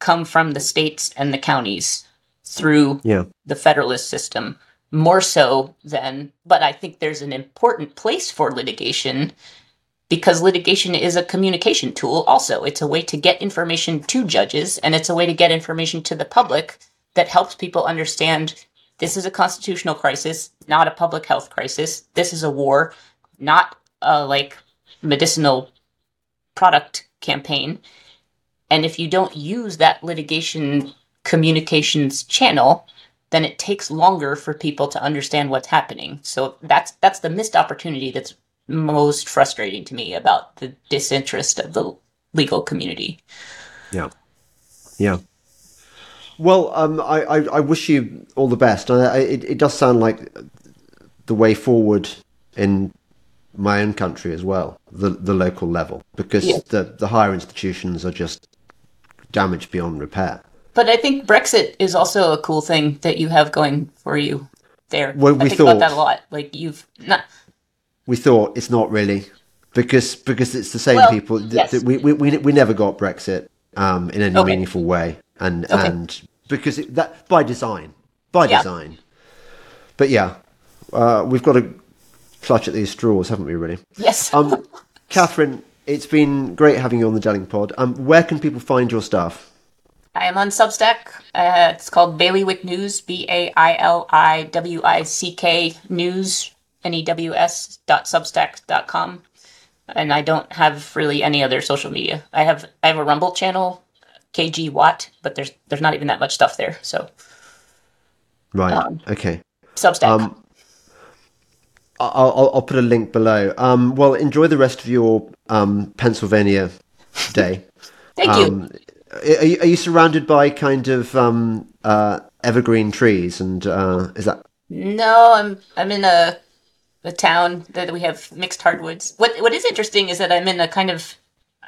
come from the states and the counties through yeah. the federalist system more so than, but I think there's an important place for litigation because litigation is a communication tool also. It's a way to get information to judges, and it's a way to get information to the public that helps people understand this is a constitutional crisis, not a public health crisis. This is a war, not a like medicinal product campaign. And if you don't use that litigation communications channel, then it takes longer for people to understand what's happening. So that's that's the missed opportunity that's most frustrating to me about the disinterest of the legal community. Yeah. Yeah. Well, um, I, I, I wish you all the best. I, it, it does sound like the way forward in my own country as well, the the local level, because yeah. the, the higher institutions are just damaged beyond repair. But I think Brexit is also a cool thing that you have going for you there. Well, we I think thought, about that a lot. Like you've not. We thought it's not really because because it's the same well, people. Yes. We, we we we never got Brexit um, in any okay. meaningful way, and okay. and because it, that by design, by yeah. design. But yeah, uh, we've got to clutch at these straws, haven't we? Really? Yes. Um, Catherine, it's been great having you on the Dellingpod. Um, where can people find your stuff? I am on Substack. Uh, it's called Bailiwick News, B A I L I W I C K News, N E W S dot Substack dot com. And I don't have really any other social media. I have I have a Rumble channel, K G Watt, but there's there's not even that much stuff there. So, right, um, okay. Substack. Um, I'll I'll put a link below. Um, well, enjoy the rest of your um, Pennsylvania day. Thank um, you. Are you, are you surrounded by kind of um, uh, evergreen trees? And uh, is that? No, I'm I'm in a a town that we have mixed hardwoods. What What is interesting is that I'm in a kind of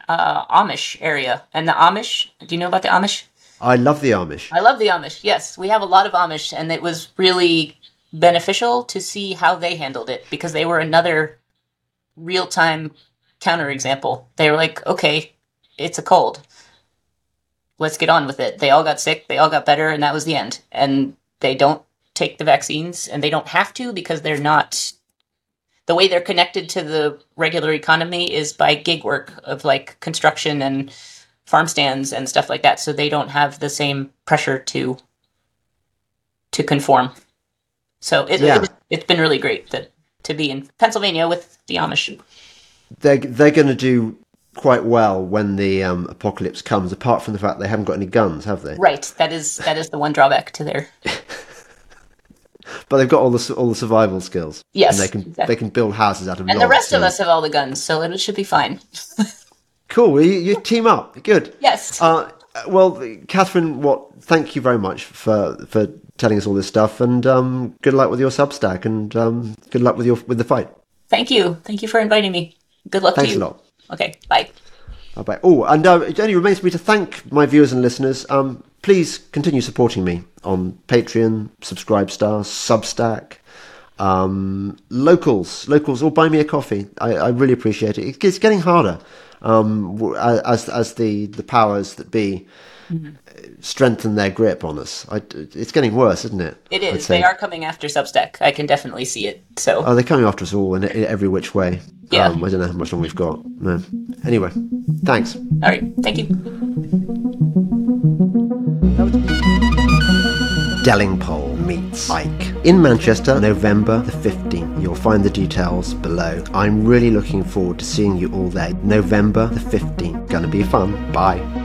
uh, Amish area, and the Amish. Do you know about the Amish? I love the Amish. I love the Amish. Yes, we have a lot of Amish, and it was really beneficial to see how they handled it because they were another real time counterexample. They were like, okay, it's a cold. Let's get on with it. They all got sick, they all got better, and that was the end. And they don't take the vaccines, and they don't have to because they're not... The way they're connected to the regular economy is by gig work of, like, construction and farm stands and stuff like that, so they don't have the same pressure to to conform. So it, yeah. it, it's been really great that, to be in Pennsylvania with the Amish. They're, they're going to do... quite well when the um, apocalypse comes, apart from the fact they haven't got any guns, have they? Right, that is that is the one drawback to their. But they've got all the all the survival skills. Yes, and they can exactly. they can build houses out of. And logs, the rest so. of us have all the guns, so it should be fine. Cool, you, you team up, good. Yes. Uh, well, Catherine Watt, thank you very much for for telling us all this stuff, and um, good luck with your Substack, and um, good luck with your with the fight. Thank you, thank you for inviting me. Good luck. Thanks to you. Thanks a lot. Okay, bye. Oh, bye. Oh, and uh, it only remains for me to thank my viewers and listeners. Um, please continue supporting me on Patreon, Subscribestar, Substack, um, locals, locals, or buy me a coffee. I, I really appreciate it. It's getting harder um, as as the, the powers that be mm-hmm. strengthen their grip on us. I, it's getting worse, isn't it? It is. They are coming after Substack. I can definitely see it. So. Oh, they're coming after us all in every which way. Yeah. Um, I don't know how much long we've got. No. Anyway, thanks. All right. Thank you. Dellingpole meets Icke in Manchester, November the fifteenth. You'll find the details below. I'm really looking forward to seeing you all there. November the fifteenth. Gonna be fun. Bye.